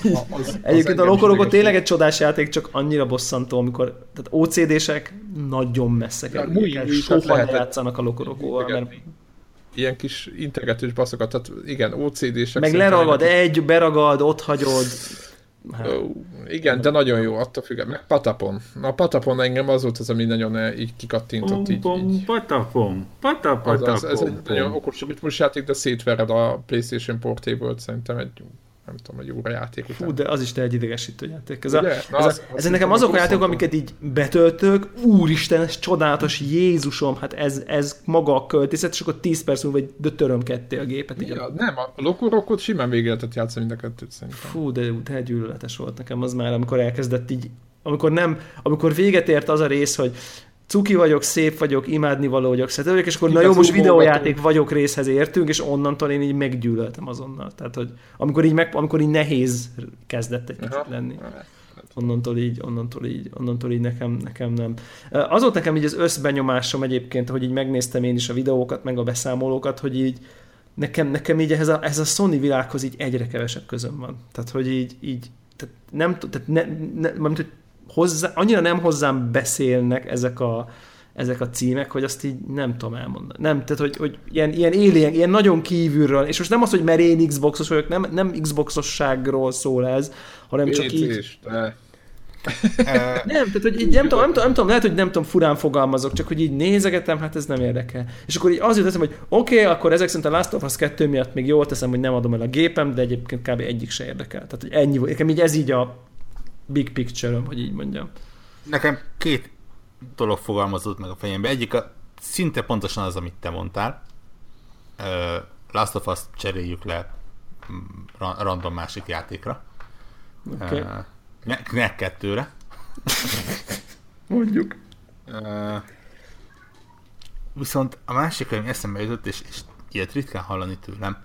az, az Egyébként az a Loco Roco tényleg egy csodás játék, csak annyira bosszantó, amikor tehát ó cé dé-sek nagyon messze kerülnek. Soha ne játszanak a Loco Roco-val, mert... Ilyen kis integetős baszokat, tehát igen, ó cé dé-sek... Meg leragad egy, beragad, ott hagyod... Hát. Igen, de nagyon jó, attól függően. Meg Patapon. A Patapon engem az volt az, ami nagyon így kikattintott. Így, így. Patapon, Patapon. Ez, ez egy nagyon okos ritmus játék, de szétvered a PlayStation Portable-t szerintem egy, nem tudom, egy óra játék után. Hú, de az is te egy idegesítő játék. Ez, a, ez, a, ez, ez nekem azok a játékok, amiket így betöltök, úristen, ez csodálatos, Jézusom, hát ez, ez maga a költészet, és akkor tíz perc múlva egy dötöröm ketté a gépet. Így ja, nem, a Loco Rocot simán végig lehetett játszani mind a kettőt szerintem. Fú, de te gyűlöletes volt nekem az már, amikor elkezdett így, amikor nem, amikor véget ért az a rész, hogy cuki vagyok, szép vagyok, imádnivaló vagyok, szeretődik, és akkor na jó, most videójáték vagyok részhez értünk, és onnantól én így meggyűlöltem azonnal. Tehát, hogy amikor így, meg, amikor így nehéz kezdett egy kicsit lenni. Onnantól így, onnantól így, onnantól így nekem, nekem nem. Az volt nekem így az összbenyomásom egyébként, hogy így megnéztem én is a videókat, meg a beszámolókat, hogy így nekem, nekem így ez a, ez a Sony világhoz így egyre kevesebb közöm van. Tehát, hogy így, így tehát nem tudom, hogy hozzá, annyira nem hozzám beszélnek ezek a, ezek a címek, hogy azt így nem tudom elmondani. Nem, tehát, hogy, hogy ilyen, ilyen alien, ilyen nagyon kívülről, és most nem az, hogy mert én Xboxos vagyok, nem, nem Xboxosságról szól ez, hanem csak így... Is, de... nem, tehát, hogy így nem tudom, nem, tudom, nem tudom, lehet, hogy nem tudom, furán fogalmazok, csak hogy így nézegetem, hát ez nem érdekel. És akkor így azért teszem, hogy oké, okay, akkor ezek szerint a Last of Us kettő miatt még jól teszem, hogy nem adom el a gépem, de egyébként kb. Egyik se érdekel. Tehát, hogy ennyi volt. Nekem így ez így a big picture-öm, hogy így mondjam. Nekem két dolog fogalmazott meg a fejembe. Egyik a, szinte pontosan az, amit te mondtál. Uh, Last of Us cseréljük le random másik játékra. Okay. Uh, ne, ne kettőre. Mondjuk. Uh, viszont a másik, ami eszembe jutott, és, és ilyet ritkán hallani tőlem,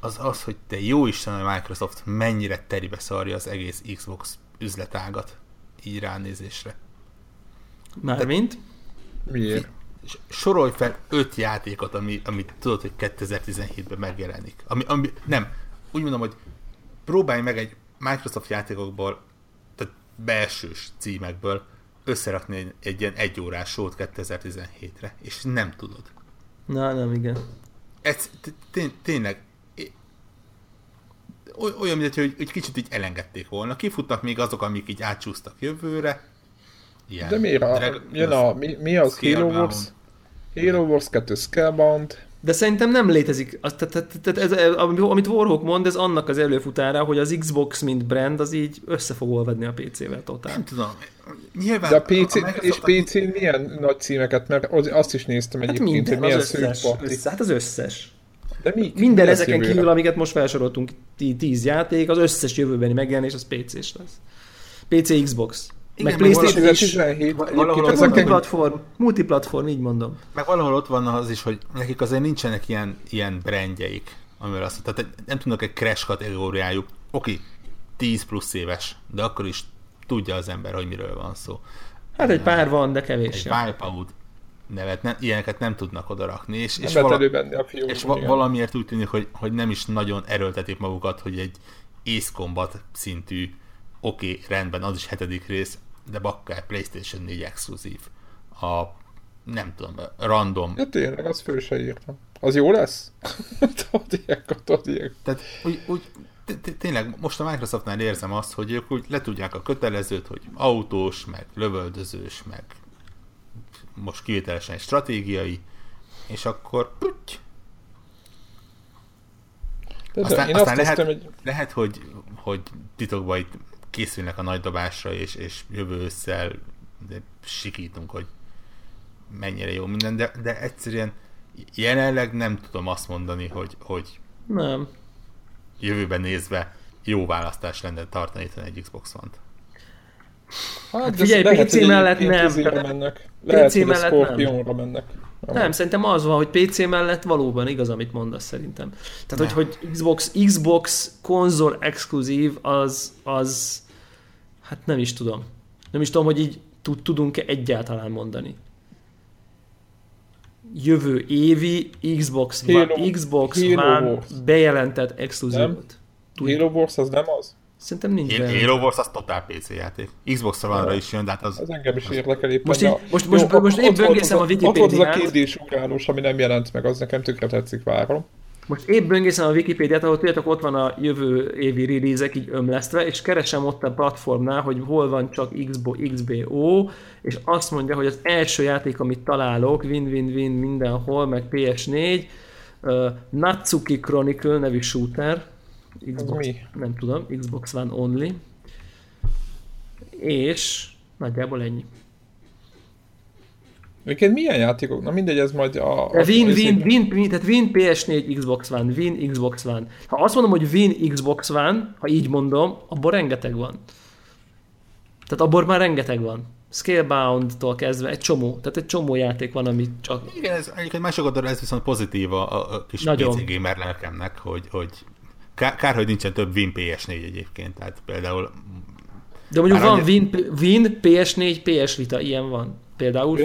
az az, hogy te jó Isten, a Microsoft mennyire teribe szarja az egész Xbox üzletágat, így ránézésre. Mármint? Miért? Sorolj fel öt játékot, ami, amit tudod, hogy kétezer-tizenhétben megjelenik. Ami, ami, nem, úgy mondom, hogy próbálj meg egy Microsoft játékokból, tehát belsős címekből összerakni egy ilyen egyórás sót kétezer-tizenhétre, és nem tudod. Na, nem, igen. Ez tényleg olyan, mint hogy, hogy kicsit így elengedték volna. Kifutnak még azok, amik így átsúsztak jövőre, ilyen. De miért? A, Drag- jön a, mi, mi az? Halo Wars? Halo Wars kettő Scalebound. De szerintem nem létezik, az, tehát, tehát ez, amit Warhawk mond, ez annak az előfutára, hogy az Xbox mint brand az így össze fog olvadni a pé cével totál. Nem tudom. Nyilván, de a pé cé, a és pé cé a... milyen nagy címeket, mert azt is néztem egyébként, hát minden, hogy milyen szőrparti. Hát az összes. De mi, minden mi ezeken jövőre? Kívül, amiket most felsoroltunk, tíz játék, az összes jövőbeni megjelenés az pé cés lesz. pé cé, Xbox. Igen, meg PlayStation is, multiplatform, multiplatform, így mondom. Meg valahol ott van az is, hogy nekik azért nincsenek ilyen, ilyen brandjeik, amiről azt mondta, tehát nem tudnak egy crash kategóriájuk, oké, tíz plusz éves, de akkor is tudja az ember, hogy miről van szó. Hát egy pár van, de kevés. Egy Wipeout nevet, nem, ilyeneket nem tudnak odarakni, és, és, vala, a fiú, és va, valamiért úgy tűnik, hogy, hogy nem is nagyon erőltetik magukat, hogy egy Ace Combat szintű oké, okay, rendben, az is hetedik rész, de bakker PlayStation négy exkluzív. A, nem tudom, random. Ja tényleg, az föl se írtam. Az jó lesz? Tudod ilyen, tudod ilyen. Tehát úgy, úgy tényleg, most a Microsoftnál érzem azt, hogy ők úgy letudják a kötelezőt, hogy autós, meg lövöldözős, meg most kivételesen stratégiai, és akkor pütty. Aztán, aztán lehet, hogy... lehet, hogy, hogy titokban itt készülnek a nagy dobásra, és, és jövő ősszel sikítunk, hogy mennyire jó minden, de, de egyszerűen jelenleg nem tudom azt mondani, hogy, hogy nem. Jövőben nézve jó választás lenne tartani itt egy Xbox One-t. Hát, hát figyelj, lehet, pé cé mellett nem. Mennek. Lehet, pé cé hogy mellett a Scorpionra mennek. Nem, nem, szerintem az van, hogy pé cé mellett valóban igaz, amit mondasz szerintem. Tehát, hogy, hogy Xbox, Xbox konzol exkluzív, az, az, hát nem is tudom. Nem is tudom, hogy így tudunk-e egyáltalán mondani. Jövő évi Xbox, Halo, Xbox Halo One bejelentett exkluzívot. Halo Wars az nem az? Szerintem nincs benne. Halo Wars az totál pé cé játék. Xbox One-ra is jön, de hát az... Az engem is érdekel éppen. Most, a... most, most, jó, most épp böngészem a Wikipédiát. Ott volt az a kétdés ugrálós, ami nem jelent meg, az nekem tökre tetszik, várom. Most épp böngészem a Wikipédiát, ahol tudjátok, ott van a jövő évi release-ek így ömlesztve, és keresem ott a platformnál, hogy hol van csak iksz bé o, és azt mondja, hogy az első játék, amit találok, win-win-win mindenhol, meg pé es négy, uh, Natsuki Chronicle nevű shooter, Xbox, nem tudom, Xbox One Only, és nagyjából ennyi. Egyébként milyen játékok? Na mindegy, ez majd a... a win, win, win, win, tehát win pé es négy, Xbox One, win Xbox One. Ha azt mondom, hogy win Xbox One, ha így mondom, abban rengeteg van. Tehát abban már rengeteg van. Scalebound-tól kezdve egy csomó, tehát egy csomó játék van, amit csak... Igen, ez, egyébként másokadra ez viszont pozitív a, a kis pé cé gamer lelkemnek, hogy... hogy... Kár, kár, hogy nincsen több Win pé es négy egyébként, tehát például... De mondjuk van annyi... Win, Win pé es négy, pé es Vita, ilyen van. Például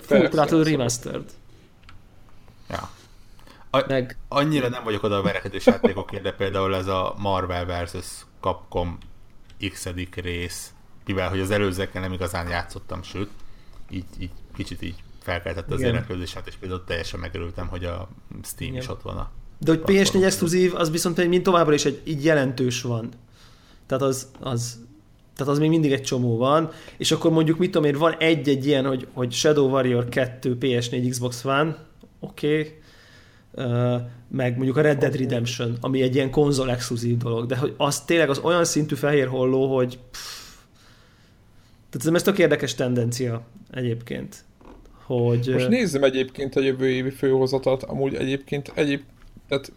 Full Remastered. Ja. A, Meg... Annyira nem vagyok oda a verekedős játékokért, de például ez a Marvel versus. Capcom x rész, mivel hogy az előzőekkel nem igazán játszottam, sőt, így, így kicsit így felkeltette az érdeklődését, és például teljesen megörültem, hogy a Steam Igen. is ott van a... De hogy pé es négy exkluzív, az viszont mind továbbra is egy, így jelentős van. Tehát az, az, tehát az még mindig egy csomó van. És akkor mondjuk, mit tudom én, van egy-egy ilyen, hogy, hogy Shadow Warrior kettő, pé es négy, Xbox One, oké. Okay. Uh, meg mondjuk a Red Dead Redemption, ami egy ilyen konzol exkluzív dolog. De hogy az tényleg az olyan szintű fehér holló, hogy... Pff. Tehát ez tök érdekes tendencia egyébként. Hogy... Most nézzem egyébként a jövő évi főhozatat, amúgy egyébként egyéb... Tehát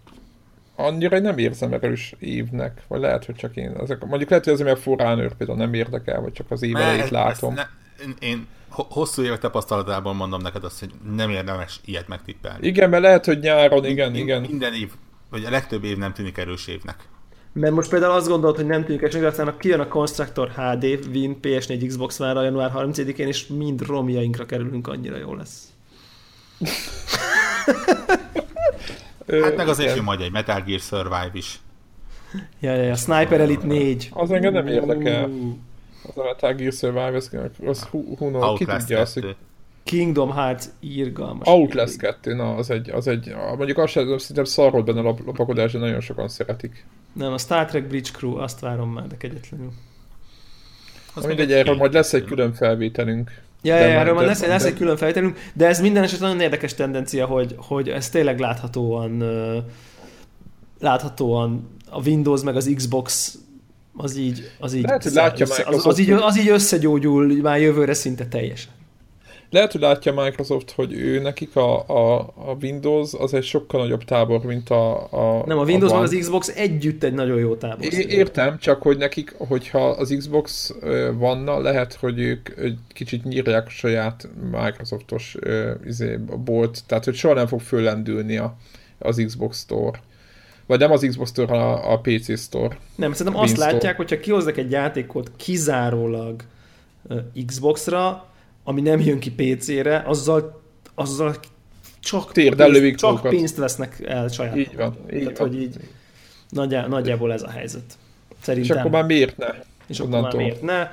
annyira nem érzem erős évnek, vagy lehet, hogy csak én. Ezek, mondjuk lehet, hogy azért, mert Forerunner például nem érdekel, vagy csak az év elejét látom. Ne, én hosszú évek tapasztalatában mondom neked azt, hogy nem érdemes ilyet megtippelni. Igen, mert lehet, hogy nyáron, igen, én, igen. Minden év, vagy a legtöbb év nem tűnik erős évnek. Mert most például azt gondolod, hogy nem tűnik erős évnek, aztán kijön a Constructor há dé, Win, pé es négy, Xbox One-ra január harmincadikán, és mind romjainkra kerülünk, annyira jó lesz. Hát meg azért jön majd egy Metal Gear Survive is. Ja, ja, ja. Sniper Elite négy. Az engem nem érdekel. Az a Metal Gear Survive, az, az hú, hú, no, ki tudja azt, hogy... Kingdom Hearts írgalmas. Outlast kettő, na, az egy, az egy... Mondjuk azt sem szerintem szarod benne a lopakodás, de nagyon sokan szeretik. Nem, a Star Trek Bridge Crew, azt várom már, de kegyetlenül. Mindegy, erről majd lesz egy külön felvételünk. Ja, ja, erről majd lesz, lesz egy külön felvételünk, de ez minden esetben nagyon érdekes tendencia, hogy, hogy ez tényleg láthatóan láthatóan a Windows meg az Xbox az így, az így, lehet, látja össze, az, az így, az így összegyógyul már jövőre szinte teljesen. Lehet, hogy látja Microsoft, hogy ő nekik a, a, a Windows az egy sokkal nagyobb tábor, mint a... a nem, a Windows van az Xbox együtt egy nagyon jó tábor. É, értem, csak hogy nekik, hogyha az Xbox vanna, lehet, hogy ők kicsit nyírják a saját Microsoftos izé, bolt, tehát hogy soha nem fog föllendülni a, az Xbox Store. Vagy nem az Xbox Store, hanem a, a pé cé Store. Nem, szerintem azt Store. Látják, hogyha kihoznak egy játékot kizárólag Xboxra, ami nem jön ki pé cére, azzal, azzal csak, pénzt, csak pénzt vesznek el saját. Így van. Így tehát, van. Hogy így nagyjá, nagyjából ez a helyzet. Szerintem. És akkor már miért ne? És akkor már miért ne?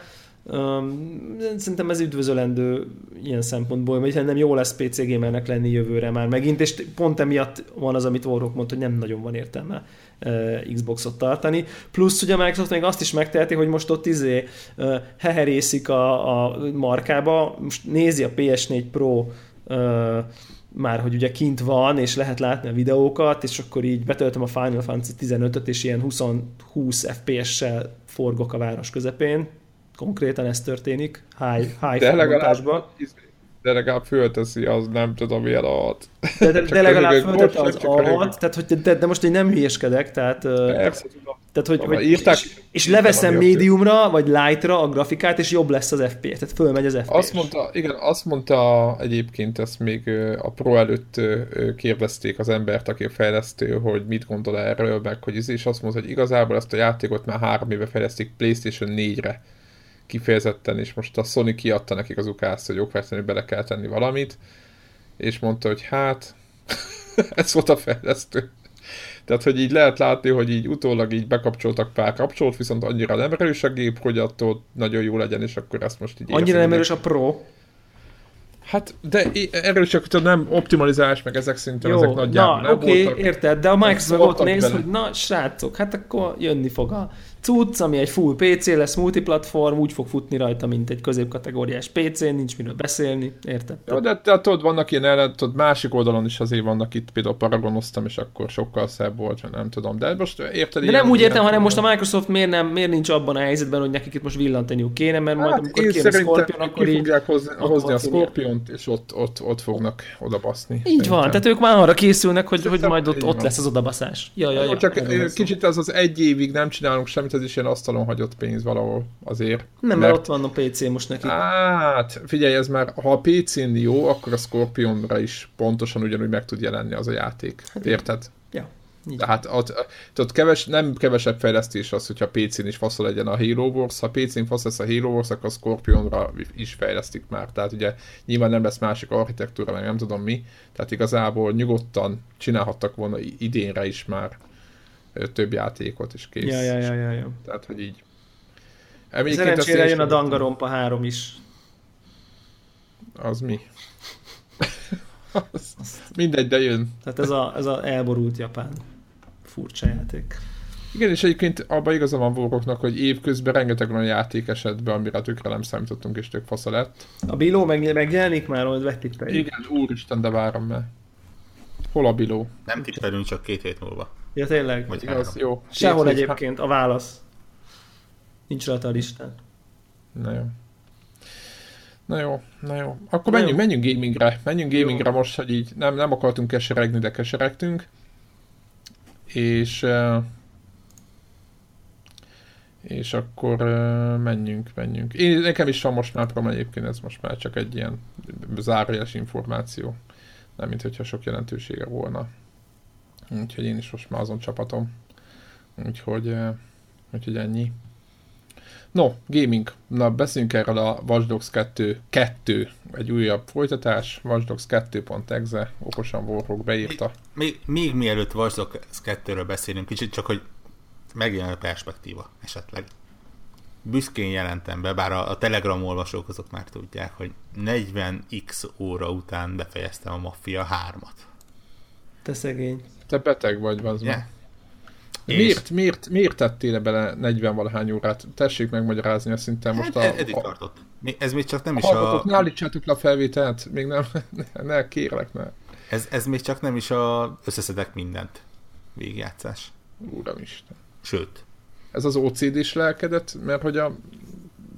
Um, szerintem ez üdvözölendő ilyen szempontból, mert nem jó lesz pé cé gamernek lenni jövőre már megint, és pont emiatt van az, amit Orrok mondta, hogy nem nagyon van értelme uh, Xboxot tartani. Plusz ugye Microsoft még azt is megteheti, hogy most ott izé uh, heherészik a, a markába, most nézi a pé es négy Pro uh, már, hogy ugye kint van, és lehet látni a videókat, és akkor így betöltöm a Final Fantasy tizenötöt, és ilyen húsz ef pé essel forgok a város közepén. Konkrétan ez történik, high, high de legalább, de legalább fölteszi, az nem tudom, ilyen alat. De, de, de legalább föltette az alat, tehát, hogy, de, de most én nem hülyeskedek, tehát, tehát hogy, hogy írták, és, és leveszem médiumra, vagy lightra a grafikát, és jobb lesz az ef pé es, tehát fölmegy az ef pé es. Azt mondta, igen, azt mondta egyébként, ezt még a Pro előtt kérdezték az embert, aki a fejlesztő, hogy mit gondol erről, meg hogy ez is azt mondta, hogy igazából ezt a játékot már három éve fejlesztik PlayStation négyre. Kifejezetten, és most a Sony kiadta nekik az ukázt, hogy okvetlenül bele kell tenni valamit, és mondta, hogy hát, ez volt a fejlesztő. Tehát, hogy így lehet látni, hogy így utólag így bekapcsoltak pár kapcsolt, viszont annyira nem erős a gép, hogy attól nagyon jó legyen, és akkor ezt most így... Annyira nem erős a Pro? Hát, de erről csak nem optimalizálás, meg ezek szinten, jó, ezek nagyjából nem okay, voltak. Jó, na, érted, de a Microsoft ott néz, hogy na, srácok, hát akkor jönni fog a cucc, ami egy full pé cé lesz, multiplatform, úgy fog futni rajta, mint egy középkategóriás pé cé, nincs miről beszélni, érted? Jó, de tudod, vannak ilyen ellen, tudod, másik oldalon is azért vannak itt, például paragonoztam, és akkor sokkal szebb volt, nem tudom, de most érted... De nem úgy értem, hanem most a Microsoft miért, nem, miért nincs abban a helyzetben, hogy nekik itt most villantaniuk kéne, mert hát, majd amikor kéne Scorpion, akkor így... hozni a Scorpiont, és ott, ott, ott fognak odabaszni. Így szerintem. Van, tehát ők már arra készülnek, hogy, hogy majd ott, ott lesz az odabaszás. Ja, ja, ja, csak kicsit az az egy évig nem csinálunk semmit, ez is ilyen asztalon hagyott pénz valahol azért. Nem, mert, mert ott van a pé cé most neki. Hát, figyelj, ez már, ha a pé cén jó, akkor a Scorpionra is pontosan ugyanúgy meg tud jelenni az a játék. Hát érted? Ja. Tehát keves, nem kevesebb fejlesztés az, hogyha a pé cén is fasza legyen a Halo Wars. Ha a pé cén fasz lesz a Halo Wars, akkor a Scorpionra is fejlesztik már. Tehát ugye nyilván nem lesz másik architektúra, meg nem tudom mi. Tehát igazából nyugodtan csinálhattak volna idénre is már több játékot, és kész. Ja, ja, ja, ja, ja. Tehát, hogy így. Szerencsére jön a Dangarompa három is. Az mi? az Azt... Mindegy, de jön. Tehát ez a, ez a elborult japán furcsa játék. Igen, és egyébként abban igaza van Voroknak, hogy évközben rengeteg olyan játék esett be, amire tökre nem számítottunk, és tök fasza lett. A Biló meg, megjelenik már, hogy vettipeljük. Igen, úristen, de várom meg. Hol a Biló? Nem tippelünk, csak két hét múlva. Ja, tényleg? Igaz, jó. Sehol egyébként a válasz. Nincs rajta a listán. Na jó. Na jó, na jó. Akkor na menjünk, jó. menjünk gamingre. Menjünk gamingre jó. Most, hogy így nem, nem akartunk keseregni, de keseregtünk. És... És akkor menjünk, menjünk. Én, nekem is van most már prom egyébként, ez most már csak egy ilyen zárójeles információ. Nem, mint hogyha sok jelentősége volna. Úgyhogy én is most már azon csapatom. Úgyhogy, úgyhogy ennyi. No, gaming. Na, beszéljünk erről a Watch Dogs kettő. Egy újabb folytatás. Watch Dogs kettő pont exe. Okosan Warhawk beírta. Még, még, még mielőtt Watch Dogs kettőről beszélünk, kicsit csak, hogy megjön a perspektíva esetleg. Büszkén jelentem be, bár a, a Telegram olvasók azok már tudják, hogy negyven x óra után befejeztem a Mafia hármat. Te szegény. Te beteg vagy, bazd meg. Yeah. Miért, miért, miért tettél bele negyven valahány órát? Tessék megmagyarázni, azt hiszem most hát, a... Eddig tartott. Ez még csak nem is a... Ne állítsátok le a felvételt, még nem, ne, kérlek, ne. Ez, ez még csak nem is a összeszedek mindent végigjátszás. Úramisten. Sőt. Ez az ó cé dés lelkedet, mert hogy a...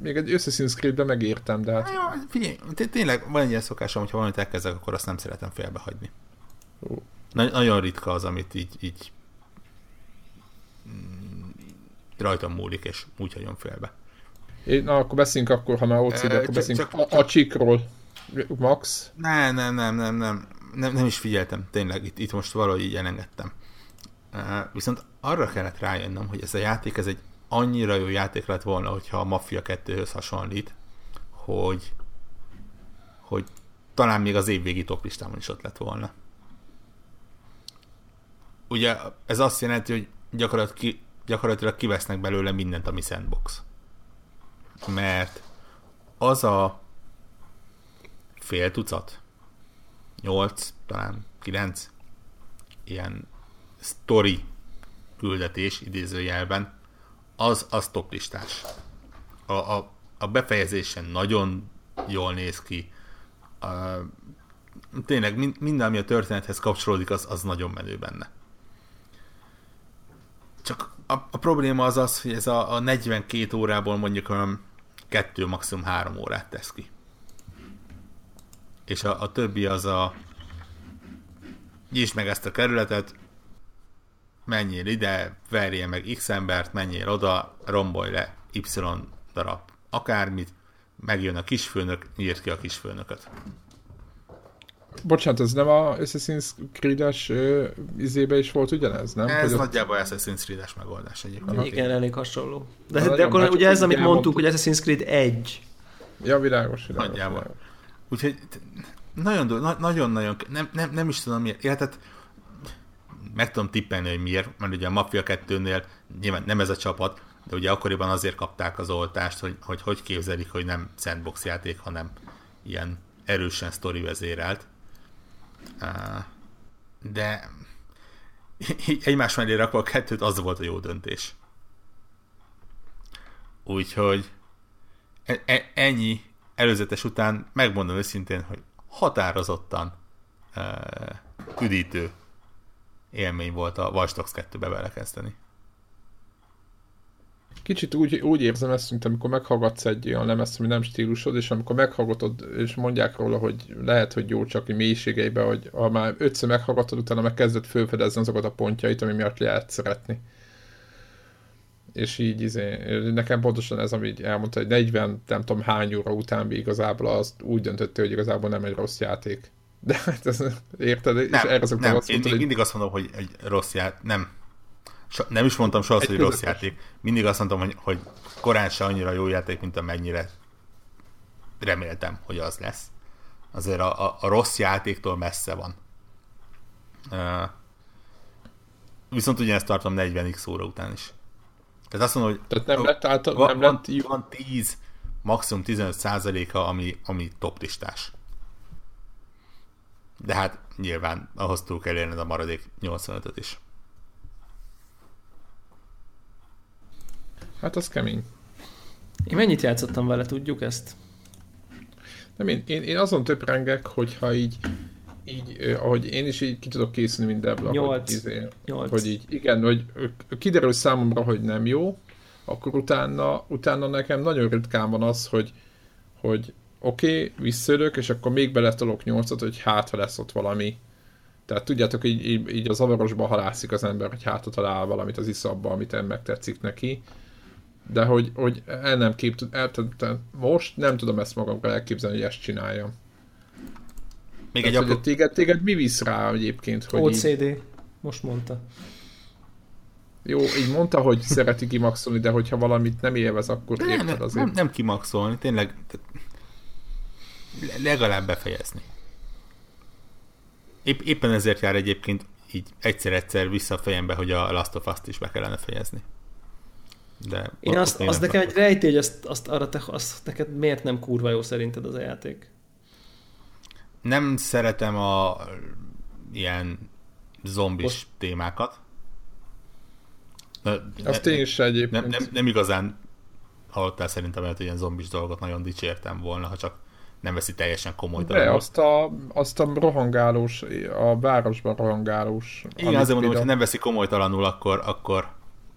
Még egy Assassin's Creed-ben megértem, de hát... Ja, figyelj, tényleg van egy ilyen szokásom, hogyha valamit elkezdek, akkor azt nem szeretem félbehagyni. Nagy- nagyon ritka az, amit így, így... rajtam múlik, és úgy hagyom félbe. É, na, akkor beszéljünk akkor, ha már o cé dé, e, akkor csak, beszéljünk csak, a, csak... a csíkról. Max? Nem, nem, nem, nem, nem. Nem, nem is figyeltem, tényleg. Itt, itt most valahogy így elengedtem. Uh, viszont arra kellett rájönnöm, hogy ez a játék, ez egy annyira jó játék lett volna, hogyha a Mafia kettőhöz hasonlít, hogy, hogy talán még az évvégi toplistámon is ott lett volna. Ugye ez azt jelenti, hogy gyakorlatilag, gyakorlatilag kivesznek belőle mindent, ami sandbox. Mert az a fél tucat, nyolc, talán kilenc ilyen sztori küldetés idézőjelben, az, az toplistás. A, a, a befejezésen nagyon jól néz ki. A, tényleg minden, ami a történethez kapcsolódik, az, az nagyon menő benne. Csak a, a probléma az az, hogy ez a, a negyvenkét órából mondjuk kettő, maximum három órát tesz ki. És a, a többi az a nyisd meg ezt a kerületet, menjél ide, verjél meg X embert, menjél oda, rombolj le Y darab akármit, megjön a kisfőnök, nyírd ki a kisfőnököt. Bocsánat, ez nem a Assassin's Creed-es ö, izébe is volt ugyanez, nem? Ez hogy nagyjából a... Assassin's Creed-es megoldás egyébként. Igen, elég hasonló. De, de, de akkor ugye ez, amit mondtuk, hogy Assassin's Creed egy. Ja, világos, világos. Nagyjából. Világos. Úgyhogy nagyon-nagyon, nem, nem, nem is tudom miért. Ja, tehát meg tudom tippelni, hogy miért, mert ugye a Mafia kettőnél nyilván nem ez a csapat, de ugye akkoriban azért kapták az oltást, hogy hogy, hogy képzelik, hogy nem sandbox játék, hanem ilyen erősen sztori vezérelt. De egymás mellé rakva a kettőt, az volt a jó döntés. Úgyhogy ennyi előzetes után megmondom őszintén, hogy határozottan üdítő élmény volt a Watch Dogs kettőbe belekezdeni. Kicsit úgy, úgy érzem ezt, mint amikor meghallgatsz egy olyan lemezt, ami nem stílusod, és amikor meghallgatod, és mondják róla, hogy lehet, hogy jó, csak mélységeiben, hogy ha már ötször meghallgatod, utána meg kezded felfedezni azokat a pontjait, ami miatt lehet szeretni. És így izé, nekem pontosan ez, amit elmondta, hogy negyven, nem tudom hány óra után igazából azt úgy döntöttél, hogy igazából nem egy rossz játék. De hát ez, érted? Nem, és erre nem, azt én mondtad, mindig hogy... azt mondom, hogy egy rossz játék, nem. So, nem is mondtam soha, hogy rossz játék. Mindig azt mondtam, hogy, hogy korán se annyira jó játék, mint amennyire reméltem, hogy az lesz. Azért a, a, a rossz játéktól messze van. Uh, viszont ugyanezt tartom negyven x óra után is. Tehát azt mondom, hogy tehát nem lett által, van, nem lett jó. Van tíz, maximum tizenöt százaléka, ami, ami toplistás. De hát nyilván ahhoz túl kell érned a maradék nyolcvanötöt is. Hát az kemény. Én mennyit játszottam vele, tudjuk ezt? Nem, én, én, én azon több rengek, hogyha így, így eh, ahogy én is így ki tudok készülni mindenből. nyolc. Izé, hogy így, igen, hogy kiderül számomra, hogy nem jó, akkor utána, utána nekem nagyon ritkán van az, hogy, hogy oké, okay, visszaülök, és akkor még beletolok nyolcat, hogy hát, ha lesz ott valami. Tehát tudjátok, így, így, így a zavarosban halászik az ember, hogy hátra talál valamit az iszapba, amit ennek megtetszik neki. De hogy, hogy el nem kép, el, most nem tudom ezt magamra elképzelni, hogy ezt csináljam. Még egy apró... téged, téged mi visz rá egyébként? Hogy o cé dé, így... most mondta. Jó, így mondta, hogy szereti kimaxolni, de hogyha valamit nem élvez, akkor de érted nem, azért. Nem, nem kimaxolni, tényleg legalább befejezni. Épp, éppen ezért jár egyébként így egyszer-egyszer vissza a fejembe, hogy a Last of Us-t is be kellene fejezni. De én azt, azt, én azt nekem egy rejtély, hogy azt, azt, arra te, azt neked miért nem kurva jó szerinted az a játék? Nem szeretem a ilyen zombis most... témákat. Na, azt ne, én is egyébként. Nem, nem, nem igazán hallottál szerintem, mert ilyen zombis dolgot nagyon dicsértem volna, ha csak nem veszi teljesen komoly dolgot. De azt a, azt a rohangálós, a városban rohangálós. Igen, azért mondom, hogy ha nem veszi komolytalanul, akkor, akkor,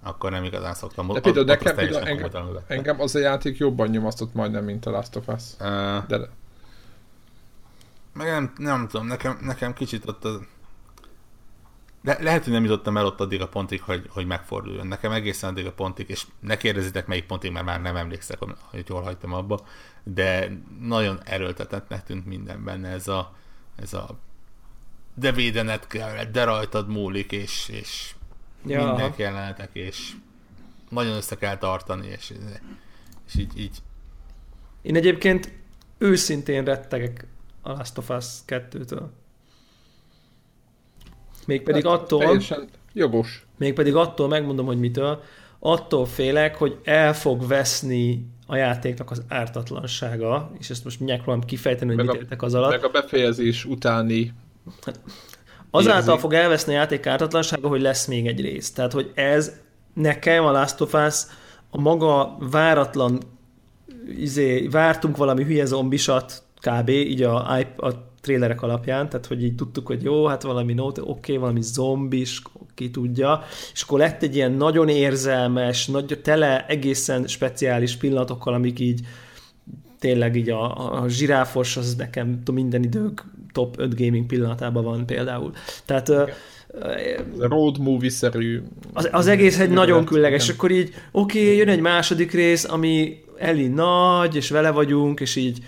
akkor nem igazán szoktam. De például nekem engem, engem az a játék jobban nyomasztott majdnem, mint a Last of Us. Uh, de... Meg nem, nem tudom, nekem, nekem kicsit ott az... De lehet, hogy nem jutottam el ott addig a pontig, hogy, hogy megforduljon. Nekem egészen addig a pontig, és ne kérdezitek melyik pontig, mert már nem emlékszek, hogy jól hagytam abba, de nagyon erőltetettnek tűnt minden benne ez a, ez a de védened kell, de rajtad múlik, és, és ja. minden jelenetek, és nagyon össze kell tartani, és, és így, így. Én egyébként őszintén rettegek a Last of Us kettőtől. Mégpedig hát, attól, jogos. Mégpedig attól, megmondom, hogy mitől, attól félek, hogy el fog veszni a játéknak az ártatlansága, és ezt most mindjárt próbálom kifejteni, hogy meg mit értek az alatt. Meg a befejezés utáni... Azáltal fog elveszni a játék ártatlansága, hogy lesz még egy rész. Tehát, hogy ez nekem a Last of Us a maga váratlan, izé, vártunk valami hülye zombisat, kb. Így a, a trélerek alapján, tehát hogy így tudtuk, hogy jó, hát valami not, oké, okay, valami zombis, ki tudja, és akkor lett egy ilyen nagyon érzelmes, nagy, tele egészen speciális pillanatokkal, amik így tényleg így a, a zsiráfos, az nekem tudom, minden idők top öt gaming pillanatában van például. Tehát uh, road movie-szerű. Az, az egész egy nagyon különleges, és akkor így oké, okay, jön egy második rész, ami Eli nagy, és vele vagyunk, és így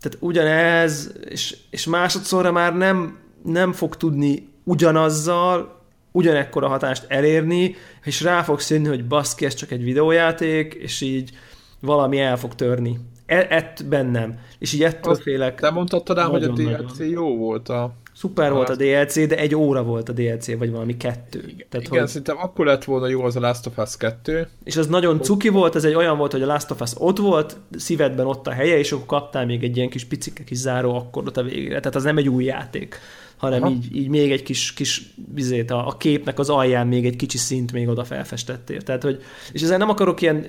tehát ugyanez, és, és másodszorra már nem, nem fog tudni ugyanazzal, ugyanekkora hatást elérni, és rá fogsz jönni, hogy baszki, ez csak egy videójáték, és így valami el fog törni. E, ett bennem. És így ettől azt félek. Te mondtad rám, hogy a dé el cé nagyon. Jó volt a... Szuper volt a dé el cé, de egy óra volt a dé el cé, vagy valami kettő. Tehát, igen, hogy... szerintem akkor lett volna jó az a Last of Us kettő. És az nagyon cuki volt, ez egy olyan volt, hogy a Last of Us ott volt, szívedben ott a helye, és akkor kaptál még egy ilyen kis picike kis záró akkordot a végére. Tehát az nem egy új játék, hanem így, így még egy kis, kis bizét a, a képnek az alján még egy kicsi szint még oda felfestettél. Tehát, hogy, és ezzel nem akarok ilyen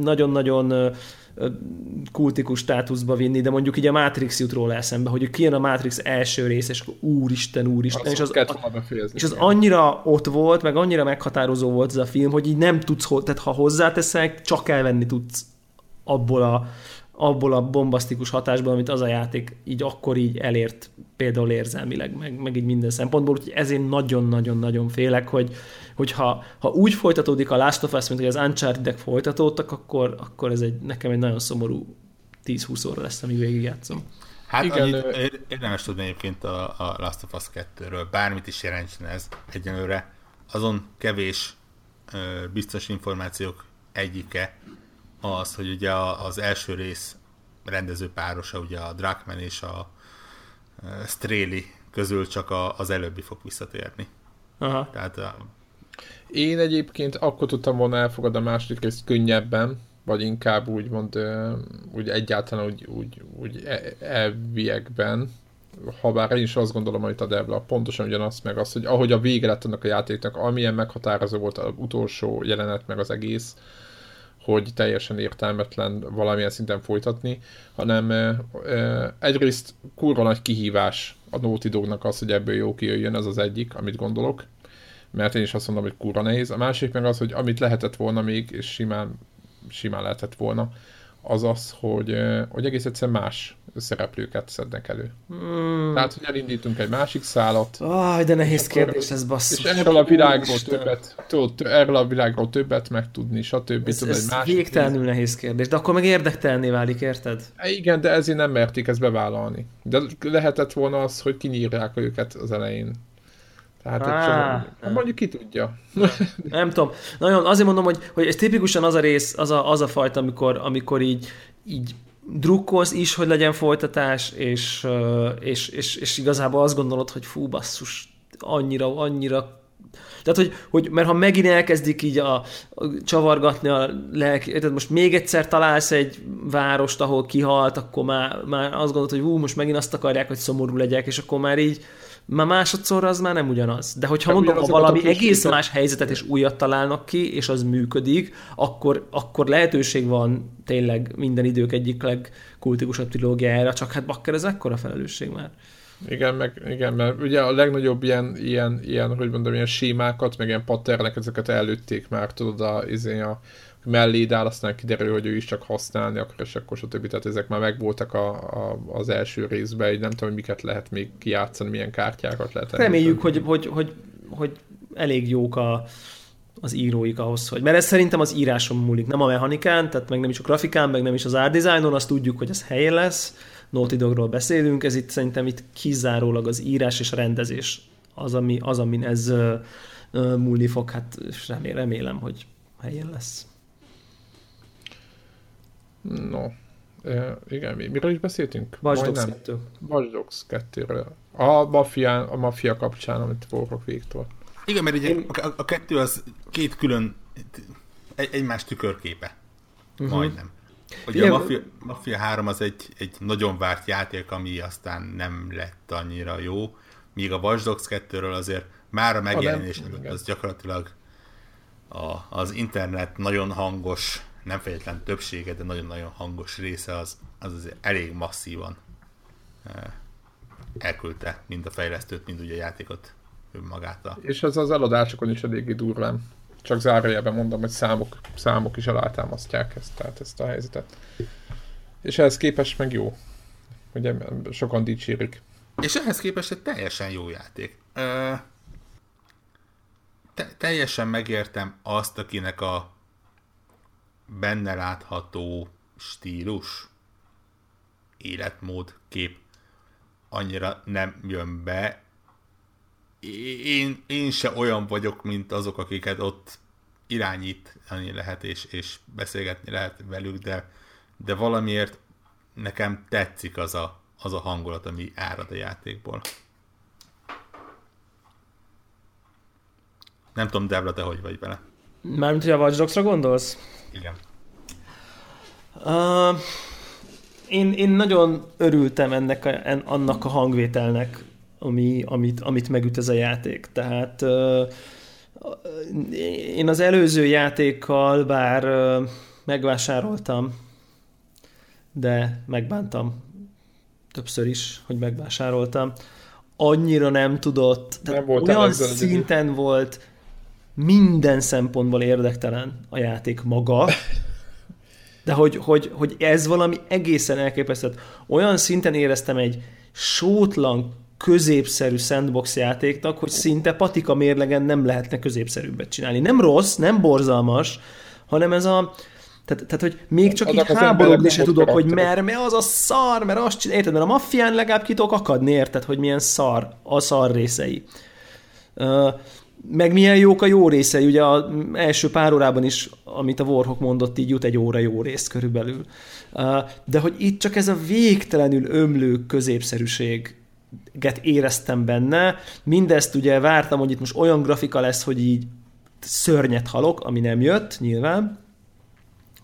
nagyon-nagyon kultikus státuszba vinni, de mondjuk így a Matrix jut róla eszembe, hogy kijön a Matrix első rész, és akkor úristen, úristen, azt és az, a, és az annyira ott volt, meg annyira meghatározó volt ez a film, hogy így nem tudsz, tehát ha hozzáteszek, csak elvenni tudsz abból a, abból a bombasztikus hatásból, amit az a játék így akkor így elért, például érzelmileg, meg, meg így minden szempontból, úgyhogy ezért nagyon-nagyon-nagyon félek, hogy hogyha ha úgy folytatódik a Last of Us, mint hogy az Uncharted-ek folytatódtak, akkor, akkor ez egy, nekem egy nagyon szomorú tíz-húsz óra lesz, amíg végigjátszom. Hát igen, annyit ő... érdemes tudni egyébként a, a Last of Us kettőről, bármit is jelentsen ez egyenlőre, azon kevés ö, biztos információk egyike az, hogy ugye az első rész rendező párosa, ugye a Druckmann és a Straley közül csak a, az előbbi fog visszatérni. Aha. Tehát a... Én egyébként akkor tudtam volna elfogadni a második részt könnyebben, vagy inkább úgymond úgy egyáltalán úgy, úgy, úgy elviekben, ha bár én is azt gondolom, amit a Debla, pontosan ugyanaz, meg az, hogy ahogy a vége lett annak a játéknak, amilyen meghatározó volt az utolsó jelenet, meg az egész, hogy teljesen értelmetlen valamilyen szinten folytatni, hanem e, e, egyrészt kurva nagy kihívás a Naughty Dognak az, hogy ebből jó kijöjjön, ez az egyik, amit gondolok, mert én is azt mondom, hogy kurva nehéz. A másik meg az, hogy amit lehetett volna még, és simán, simán lehetett volna, az az, hogy, hogy egész egyszerűen más szereplőket szednek elő. Hmm. Tehát, hogy elindítunk egy másik szálat. Aj, de nehéz akkor, kérdés ez, basszus. És erről a világról többet, tudod, erről a világról többet megtudni, stb. Ez, tudod, ez egy másik végtelenül néz. Nehéz kérdés, de akkor meg érdektelné válik, érted? Igen, de ezért nem merték ezt bevállalni. De lehetett volna az, hogy kinyírják őket az elején. Tehát Á, nem. Mondjuk ki tudja. Nem, nem tudom. Nagyon azért mondom, hogy, hogy ez tipikusan az a rész, az a, az a fajta, amikor, amikor így, így drukkolsz is, hogy legyen folytatás, és, és, és, és igazából azt gondolod, hogy fú, basszus, annyira, annyira... Tehát, hogy, hogy mert ha megint elkezdik így a, a csavargatni a lelki... Tehát most még egyszer találsz egy várost, ahol kihalt, akkor már, már azt gondolod, hogy hú, most megint azt akarják, hogy szomorú legyek, és akkor már így már másodszorra az már nem ugyanaz. De hogyha nem mondom, ha valami egész más helyzetet és újat találnak ki, és az működik, akkor, akkor lehetőség van tényleg minden idők egyik legkultikusabb trilógiájára, csak hát bakker, ez ekkora felelősség már. Igen, meg, igen, mert ugye a legnagyobb ilyen, ilyen, ilyen, hogy mondom, ilyen sémákat, meg ilyen patternek, ezeket előtték már, tudod, a, a melléd áll, aztán kiderül, hogy ő is csak használni akar, és akkor stb. Tehát ezek már megvoltak a, a, az első részben, így nem tudom, hogy miket lehet még kijátszani, milyen kártyákat lehet. Reméljük, hogy, hogy, hogy, hogy elég jók a, az íróik ahhoz, hogy, mert ez szerintem az íráson múlik, nem a mechanikán, tehát meg nem is a grafikán, meg nem is az art designon, azt tudjuk, hogy ez helyén lesz. Naughty Dogról beszélünk, ez itt szerintem itt kizárólag az írás és a rendezés az, ami, az amin ez uh, uh, múlni fog, hát remélem, remélem, hogy helyén lesz. No, e, igen, miről is beszéltünk? Watch Dogs kettő. Watch Dogs kettőről. A mafián, a mafia kapcsán, amit Borok Viktor. Igen, mert ugye Én... a, a kettő az két külön egy, egymás tükörképe. Uh-huh. Majdnem. Ugye a Mafia, Mafia három az egy, egy nagyon várt játék, ami aztán nem lett annyira jó, míg a Watch Dogs kettőről azért már a megjelenés előtt az gyakorlatilag a, az internet nagyon hangos, nem feltétlen többsége, de nagyon-nagyon hangos része az, az azért elég masszívan elküldte mind a fejlesztőt, mind ugye a játékot önmagát. És ez az eladásokon is eléggé durván. Csak zárójelben mondom, hogy számok, számok is alátámasztják ezt, tehát ezt a helyzetet. És ehhez képest meg jó. Ugye sokan dicsérik. És ehhez képest egy teljesen jó játék. Ö, te, teljesen megértem azt, akinek a benne látható stílus, életmód, kép annyira nem jön be. Én, én se olyan vagyok, mint azok, akiket ott irányítani lehet, és, és beszélgetni lehet velük, de, de valamiért nekem tetszik az a, az a hangulat, ami árad a játékból. Nem tudom, Debla, te hogy vagy vele? Mármint, hogy a Watch Dogs-ra gondolsz? Igen. Uh, én, én nagyon örültem ennek a, en, annak a hangvételnek, Ami, amit, amit megüt ez a játék. Tehát euh, én az előző játékkal bár euh, megvásároltam, de megbántam többször is, hogy megvásároltam. Annyira nem tudott, nem volt olyan szinten idő. Volt minden szempontból érdektelen a játék maga, de hogy, hogy, hogy ez valami egészen elképesztő. Olyan szinten éreztem egy sótlan, középszerű sandbox játéknak, hogy szinte patika mérlegen nem lehetne középszerűbbet csinálni. Nem rossz, nem borzalmas, hanem ez a... Tehát, tehát hogy még csak így háborogni se tudok, hogy mert, mert az a szar, mert azt csinál... Érted, mert a maffián legalább ki tudok akadni, érted, hogy milyen szar a szar részei. Meg milyen jók a jó részei. Ugye az első pár órában is, amit a Warhawk mondott, így jut egy óra jó rész körülbelül. De hogy itt csak ez a végtelenül ömlő középszerűség éreztem benne. Mindezt ugye vártam, hogy itt most olyan grafika lesz, hogy így szörnyet halok, ami nem jött, nyilván.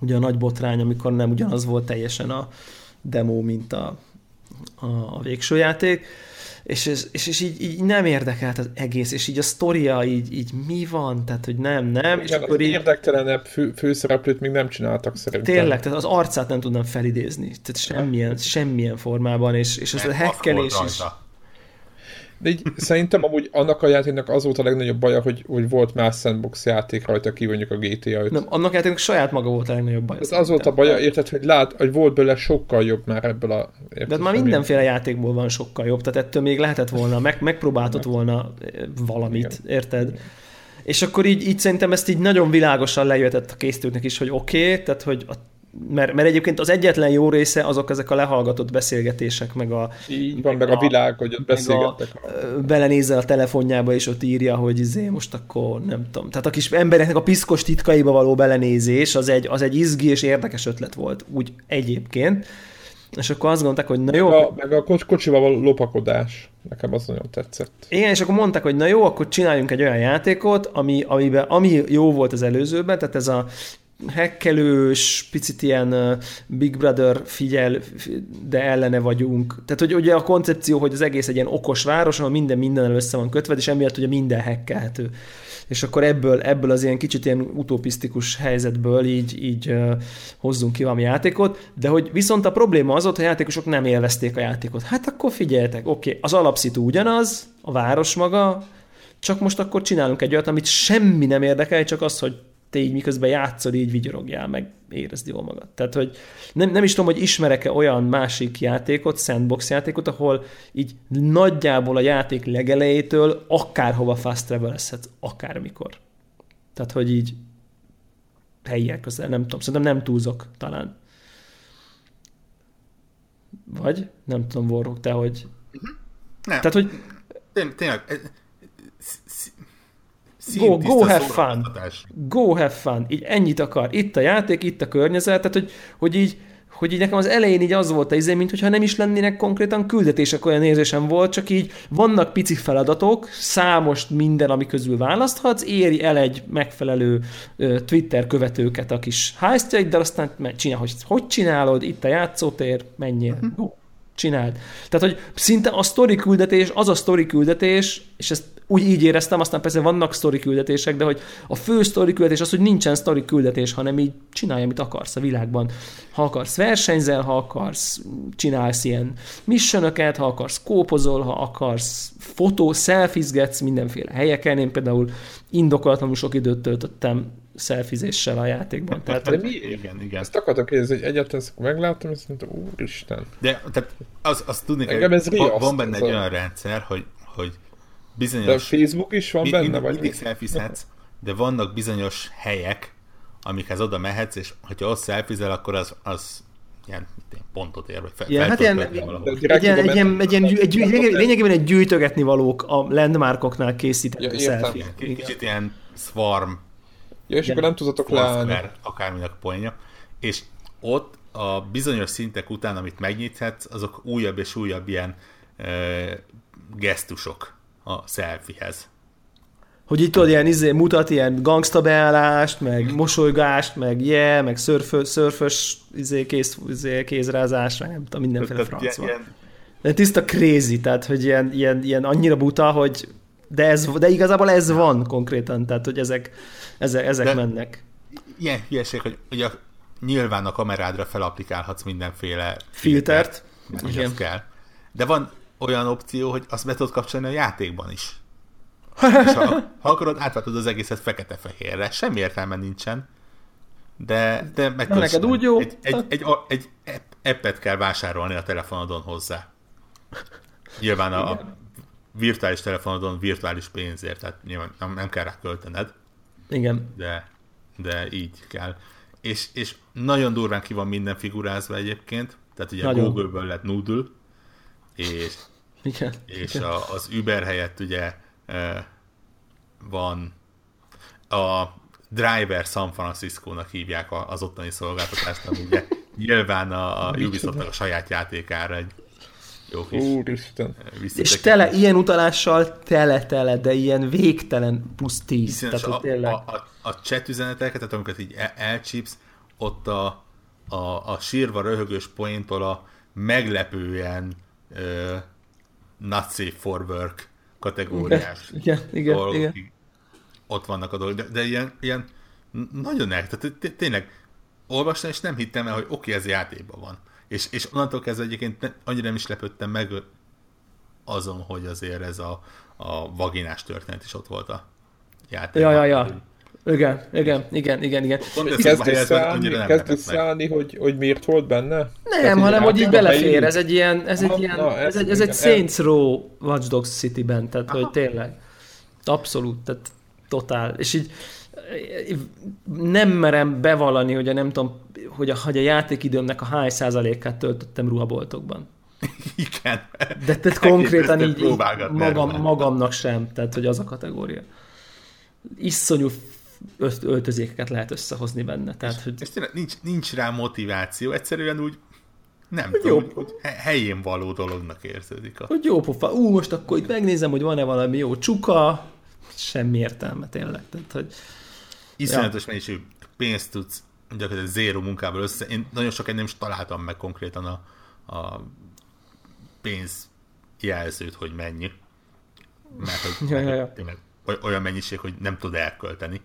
Ugye a nagy botrány, amikor nem ugyanaz volt teljesen a demo, mint a, a, a végső játék. És, és, és így, így nem érdekelt az egész, és így a sztoria, így, így mi van, tehát hogy nem, nem. És akkor így... érdektelenebb fő, főszereplőt még nem csináltak szerintem. Tényleg, tehát az arcát nem tudnám felidézni, tehát semmilyen, semmilyen formában, és, és az a hekkelés is. De így, szerintem amúgy annak a játéknak az volt a legnagyobb baja, hogy, hogy volt más sandbox játék rajta ki, mondjuk a G T A öt. Nem, annak játéknak saját maga volt a legnagyobb baja. Ez az volt a baja, érted, hogy lát, hogy volt belőle sokkal jobb már ebből a... Érted, de már mindenféle játékból van sokkal jobb, tehát ettől még lehetett volna, meg, megpróbáltad volna valamit, igen. Érted? És akkor így, így szerintem ezt így nagyon világosan lejöhetett a készítőknek is, hogy oké, okay, tehát hogy a Mert, mert egyébként az egyetlen jó része azok ezek a lehallgatott beszélgetések, meg a... Így van, meg a, a világ, hogy ott beszélgettek. A, belenézel a telefonjába, és ott írja, hogy izé, most akkor nem tudom. Tehát a kis embereknek a piszkos titkaiba való belenézés, az egy, az egy izgi és érdekes ötlet volt, úgy egyébként. És akkor azt gondolták, hogy na jó... A, meg a kocsival való lopakodás. Nekem az nagyon tetszett. Igen, és akkor mondták, hogy na jó, akkor csináljunk egy olyan játékot, ami, amiben, ami jó volt az előzőben, tehát ez a hekkelős, picit ilyen Big Brother figyel, de ellene vagyunk. Tehát, hogy ugye a koncepció, hogy az egész egy ilyen okos város, ahol minden mindennel össze van kötve, és emiatt ugye minden hekkelhető. És akkor ebből, ebből az ilyen kicsit ilyen utopisztikus helyzetből így, így uh, hozzunk ki valami játékot, de hogy viszont a probléma az ott, hogy a játékosok nem élvezték a játékot. Hát akkor figyeljetek, oké, okay, az alapszitu ugyanaz, a város maga, csak most akkor csinálunk egy olyat, amit semmi nem érdekel, csak az, hogy te így miközben játszol, így vigyorogjál, meg érezd jól magad. Tehát, hogy nem, nem is tudom, hogy ismerek-e olyan másik játékot, sandbox játékot, ahol így nagyjából a játék legelejétől akárhova fast travelezhetsz, akármikor. Tehát, hogy így helyiek közel, nem tudom, szerintem nem túlzok talán. Vagy? Nem tudom, Warhawk, te hogy... Nem. Tehát, hogy... Tényleg... Go, go have fun. Go have fun. Így ennyit akar. Itt a játék, itt a környezet. Tehát, hogy, hogy, így, hogy így nekem az elején így az volt az izé, mintha nem is lennének konkrétan küldetések, olyan érzésem volt, csak így vannak pici feladatok, számos minden, ami közül választhatsz, éri el egy megfelelő Twitter követőket a kis heistjaid, de aztán csinál, hogy hogy csinálod, itt a játszótér, menjél. Uh-huh. Csináld. Tehát, hogy szinte a sztori küldetés, az a sztori küldetés, és ezt úgy így éreztem, aztán persze vannak sztori küldetések, de hogy a fő sztori küldetés az, hogy nincsen sztori küldetés, hanem így csinálj, amit akarsz a világban. Ha akarsz, versenyzel, ha akarsz, csinálsz ilyen missionöket, ha akarsz, kópozol, ha akarsz, fotó, szelfizgetsz mindenféle helyeken. Én például indokolatlanul sok időt töltöttem szelfizéssel a játékban. Tehát, de mi? Igen, igen. Ezt akartam kérdezni, hogy egyáltalán ezt megláttam, és mondtam, úristen. De, tehát az, azt tudni kell, van, van benne egy olyan a... rendszer, hogy, hogy bizonyos... De a Facebook is van mi, benne, mind, vagy? Mindig szelfizhetsz, de vannak bizonyos helyek, amikhez oda mehetsz, és ha ott szelfizel, akkor az, az ilyen pontot ér, vagy fel, ja, fel hát lényegében egy gyűjtögetni valók a landmarkoknál készített a szelfi. Kicsit ilyen swarm. Ja, és igen. Akkor nem tudtatok leállni. Akárminek poénja. És ott a bizonyos szintek után, amit megnyithetsz, azok újabb és újabb ilyen e, gesztusok a selfiehez. Hogy itt tudod, ilyen izé, mutat ilyen gangsta beállást, meg mosolygást, meg je, yeah, meg szörfö, szörfös izé, kéz, izé, kézrázás, meg nem tudom, mindenféle franc van. Ilyen... De tiszta crazy, tehát, hogy ilyen, ilyen, ilyen annyira buta, hogy de, ez, de igazából ez van konkrétan, tehát, hogy ezek Ezek, ezek de mennek. Ilyen hülyeség, hogy ugye nyilván a kamerádra felaplikálhatsz mindenféle filtert, filtert igen. Kell. De van olyan opció, hogy azt be tudod kapcsolni a játékban is. És ha, ha akarod, átváltod az egészet fekete-fehérre. Semmi értelme nincsen. De, de meg tudsz. Neked úgy jó? Egy, egy, egy, egy, egy appet kell vásárolni a telefonodon hozzá. Nyilván a, a virtuális telefonodon virtuális pénzért, tehát nyilván nem, nem kell rá költened. Igen. De, de így kell. És, és nagyon durván ki van minden figurázva egyébként, tehát ugye nagyon. Google-ből lett Noodle, és, igen, és igen. A, az Uber helyett ugye e, van a Driver San Francisco-nak hívják az ottani szolgáltatást, ami ugye nyilván a, a Ubisoft a saját játékára egy jó kis Úristen. És tele, ilyen utalással tele-tele, de ilyen végtelen plusz tíz. Tehát, a, tényleg... a, a, a chat üzeneteket, tehát amiket így el, elcsípsz, ott a, a, a sírva röhögős poéntól a meglepően ö, not safe for work kategóriás igen, igen, dolgok. Igen, igen. Ott vannak a dolgok, de, de ilyen, ilyen nagyon el, tehát tényleg olvastam, és nem hittem el, hogy oké, ez játékban van. És, és onnantól kezdve egyébként ne, annyira nem is lepődtem meg azon, hogy azért ez a, a vaginás történet is ott volt a játékban. Ja, ja, ja. Igen, igen, igen, igen, igen. Kezd összeállni, hogy, hogy miért volt benne? Nem, tehát, hanem hogy így belefér. Ez egy ilyen, ez egy, ilyen, na, ez, ez egy, ez egy Saints Row Watch Dogs City-ben, tehát aha. Hogy tényleg. Abszolút, tehát totál. És így nem merem bevallani, hogy a nem tudom, hogy a, hogy a játékidőmnek a hány százalékát töltöttem ruhaboltokban. Igen. De tehát konkrétan így, így magam, magamnak sem, tehát hogy az a kategória. Iszonyú ölt, öltözékeket lehet összehozni benne. Tehát, és, hogy... és tényleg nincs, nincs rá motiváció, egyszerűen úgy nem hogy tudom, hogy helyén való dolognak érződik. A... Hogy jó pofa, ú, most akkor itt megnézem, hogy van-e valami jó csuka, semmi értelme tényleg. Tehát, hogy... Iszonyatos ja. Mennyiségű pénzt tudsz gyakorlatilag zéro munkával össze. Én nagyon sokáig nem is találtam meg konkrétan a, a pénz jelzőt, hogy mennyi. Mert hogy ja, ja, ja. Tényleg olyan mennyiség, hogy nem tud elkölteni.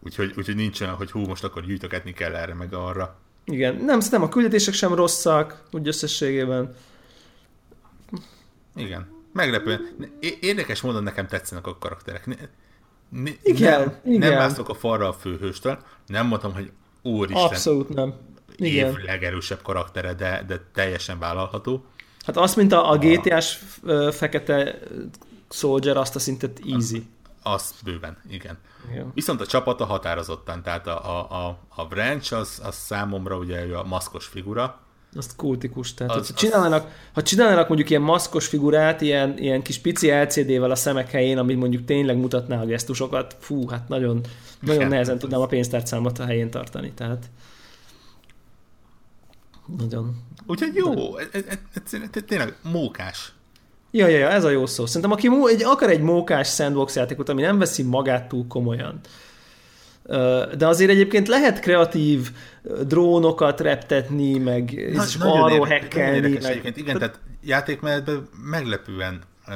Úgyhogy, úgyhogy nincs olyan, hogy hú, most akkor gyűjtögetni kell erre meg arra. Igen, nem, szerintem a küldetések sem rosszak, úgy összességében. Igen, meglepően. Érdekes módon nekem tetszenek a karakterek. Ne, igen, nem, igen. Nem mászok a falra a főhőstől, nem mondtam, hogy úristen. Abszolút nem. Igen. Év legerősebb karaktere, de, de teljesen vállalható. Hát azt, mint a, a gé té ás a... fekete soldier, azt a szintet easy. Azt bőven, igen. igen. Viszont a csapata határozottan, tehát a, a, a Branch az, az számomra ugye a maszkos figura. Azt kultikus, tehát az, ha, csinálnak, az... ha csinálnak mondjuk ilyen maszkos figurát, ilyen, ilyen kis pici el cé dé-vel a szemek helyén, amit mondjuk tényleg mutatná a gesztusokat, fú, hát nagyon, nagyon nehezen az... tudnám a pénztárcámat a helyén tartani, tehát nagyon. Úgyhogy jó, tényleg mókás. Ja, ja, ja, ez a jó szó. Szerintem aki akar egy mókás sandbox játékot, ami nem veszi magát túl komolyan, de azért egyébként lehet kreatív drónokat reptetni, meg na, arról hekkelni. Meg... Igen, tehát játékmenetben meglepően uh,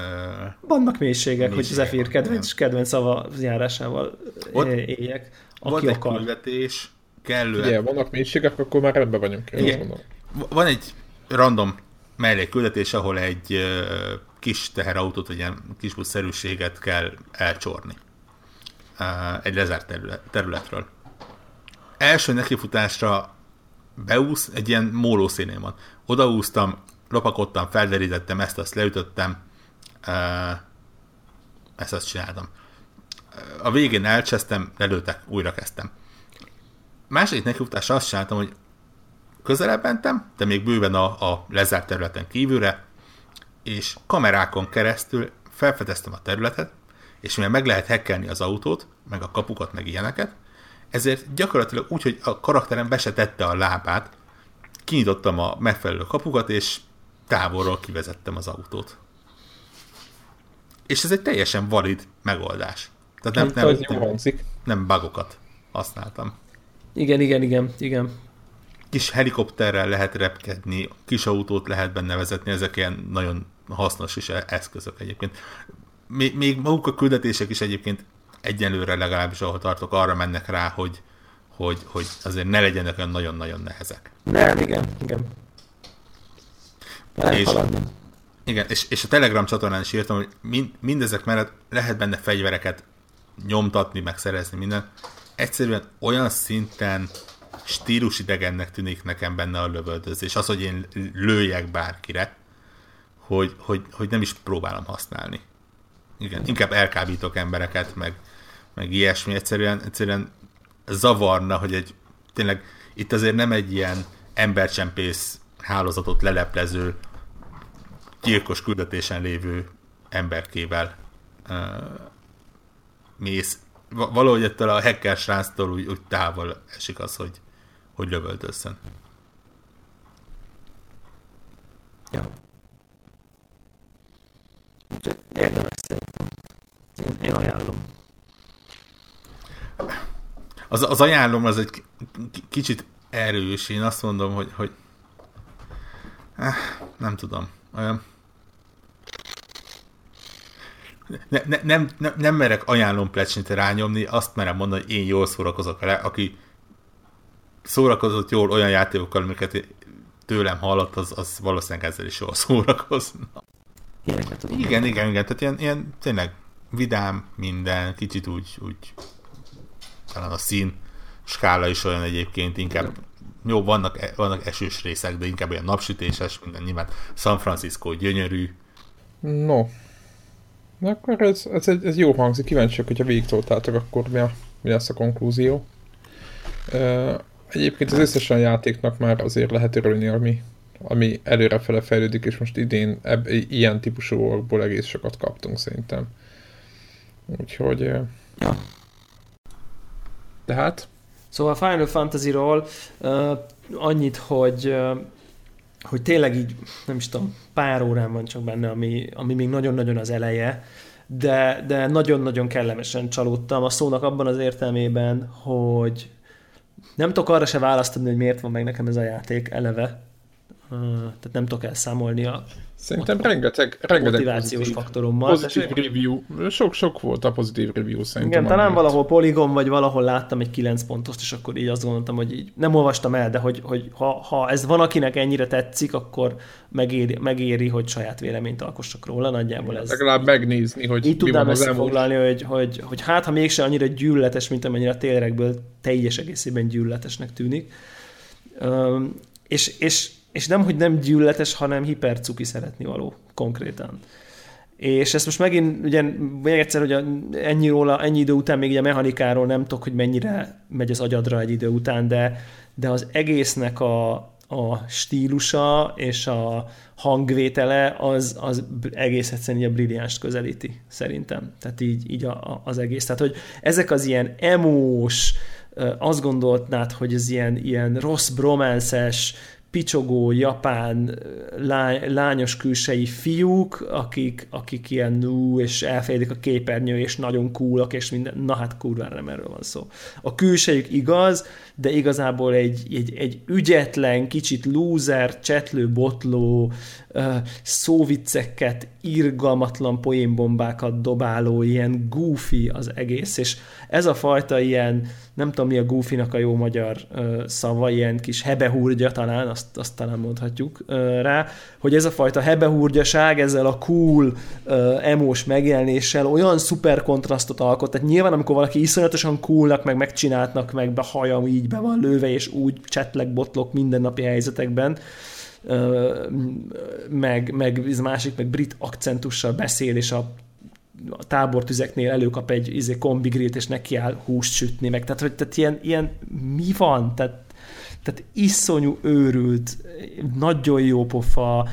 vannak mélységek, mélységek, hogy Zephyr kedvenc, kedvenc szava járásával ott éljek. Aki volt egy akar. Küldetés, kellően... Igen, vannak mélységek, akkor már rendben vagyunk. Igen. Van egy random mellékküldetés, ahol egy uh, kis teherautót, vagy ilyen kis buszszerűséget kell elcsorni. Egy lezárt terület, területről. Első nekifutásra beúsz, egy ilyen mólószínén van. Odaúsztam, lopakodtam, felderítettem, ezt azt leütöttem, ezt azt csináltam. A végén elcsesztem, lelőttek, újra kezdtem. Második nekifutásra azt csináltam, hogy közelebb mentem, de még bőven a, a lezárt területen kívülre, és kamerákon keresztül felfedeztem a területet, és mivel meg lehet hackelni az autót, meg a kapukat, meg ilyeneket, ezért gyakorlatilag úgy, hogy a karakterem be se tette a lábát, kinyitottam a megfelelő kapukat, és távolról kivezettem az autót. És ez egy teljesen valid megoldás. Tehát nem, nem, nem, nem bugokat használtam. Igen, igen, igen, igen. Kis helikopterrel lehet repkedni, kis autót lehet benne vezetni, ezek ilyen nagyon hasznos is eszközök egyébként. Még maguk a küldetések is egyébként egyenlőre, legalábbis ahol tartok, arra mennek rá, hogy, hogy, hogy azért ne legyenek olyan nagyon-nagyon nehezek. Nem, igen, igen. És, igen, és, és a Telegram csatornán is írtam, hogy mind, mindezek mellett lehet benne fegyvereket nyomtatni, megszerezni, minden. Egyszerűen olyan szinten stílusidegennek tűnik nekem benne a lövöldözés. Az, hogy én lőjek bárkire, hogy, hogy, hogy nem is próbálom használni. Igen, inkább elkábítok embereket, meg, meg ilyesmi. Egyszerűen, egyszerűen zavarna, hogy egy, tényleg itt azért nem egy ilyen embercsempész hálózatot leleplező, gyilkos küldetésen lévő emberkével uh, mész. Valahogy ettől a hacker sránctól úgy, úgy távol esik az, hogy, hogy lövöldözzön. Ja. Érdemes szerintem. Én, én ajánlom. Az, az ajánlom az egy kicsit erős. Én azt mondom, hogy, hogy... nem tudom. Olyan... Ne, ne, nem, ne, nem merek ajánlom plecsnit rányomni, azt merem mondani, hogy én jól szórakozok vele. Aki szórakozott jól olyan játékokkal, amiket tőlem hallott, az, az valószínűleg ezzel is jól szórakozna. Igen, igen, igen. Tehát ilyen, ilyen tényleg vidám minden, kicsit úgy, úgy talán a szín skála is olyan egyébként, inkább jó, vannak, vannak esős részek, de inkább olyan napsütéses, minden nyilván San Francisco gyönyörű. No. Na akkor ez, ez, ez jó hangzik, kíváncsiak, hogyha végigtoltátok, akkor mi, a, mi lesz a konklúzió. Egyébként az összesen játéknak már azért lehet örülni, ami ami előrefele fejlődik, és most idén eb- ilyen típusú orkból egész sokat kaptunk szerintem. Úgyhogy... Ja. Tehát? Szóval Final Fantasy-ról uh, annyit, hogy, uh, hogy tényleg így, nem is tudom, pár órán van csak benne, ami, ami még nagyon-nagyon az eleje. de, de nagyon-nagyon kellemesen csalódtam a szónak abban az értelmében, hogy nem tudok arra se választani, hogy miért van meg nekem ez a játék eleve. Uh, tehát nem tudok elszámolni a Szerintem ott, rengeteg, rengeteg motivációs pozitív, faktorommal. Pozitív review. Sok-sok volt a pozitív review szerintem. Igen, talán valahol Polygon, vagy valahol láttam egy kilenc pontost, és akkor így azt gondoltam, hogy így nem olvastam el, de hogy, hogy ha, ha ez van, akinek ennyire tetszik, akkor megéri, megéri hogy saját véleményt alkossak róla. Nagyjából ez. Legalább megnézni, hogy így mi van az elmúlt. Foglalni, hogy, hogy, hogy hát, ha mégse annyira gyűlöletes, mint amennyire a télerekből teljes egészében gyűlöletesnek tűnik. Um, és, és És nem, hogy nem gyűlöletes, hanem hipercuki szeretni való konkrétan. És ezt most megint, ugye, még egyszer, hogy ennyi, róla, ennyi idő után még a mechanikáról nem tudok, hogy mennyire megy az agyadra egy idő után, de, de az egésznek a, a stílusa és a hangvétele az, az egész egyszerűen a brilliánst közelíti, szerintem. Tehát így, így a, a, az egész. Tehát, hogy ezek az ilyen emós, azt gondoltnád, hogy ez ilyen, ilyen rossz bromances, picsogó, japán, lány, lányos külsejű fiúk, akik, akik ilyen nú, és elfejedik a képernyő, és nagyon coolak, és minden, na hát kurvára nem erről van szó. A külsejük igaz, de igazából egy, egy, egy ügyetlen, kicsit lúzer, csetlő, botló, szóvicceket, irgalmatlan poénbombákat dobáló, ilyen goofy az egész, és ez a fajta ilyen, nem tudom mi a goofynak a jó magyar szava, ilyen kis hebehúrgya talán, azt, azt talán mondhatjuk rá, hogy ez a fajta hebehúrgyaság ezzel a cool, emós megjelenéssel olyan szuper kontrasztot alkot, tehát nyilván amikor valaki iszonyatosan coolnak, meg megcsináltnak, meg be hajam így be van lőve, és úgy csetlek, botlok mindennapi helyzetekben, meg, meg másik, meg brit akcentussal beszél, és a tábortüzeknél előkap egy izé, kombigrilt, és nekiáll húst sütni meg. Tehát, hogy, tehát ilyen, ilyen mi van? Tehát, tehát iszonyú őrült, nagyon jó pofa,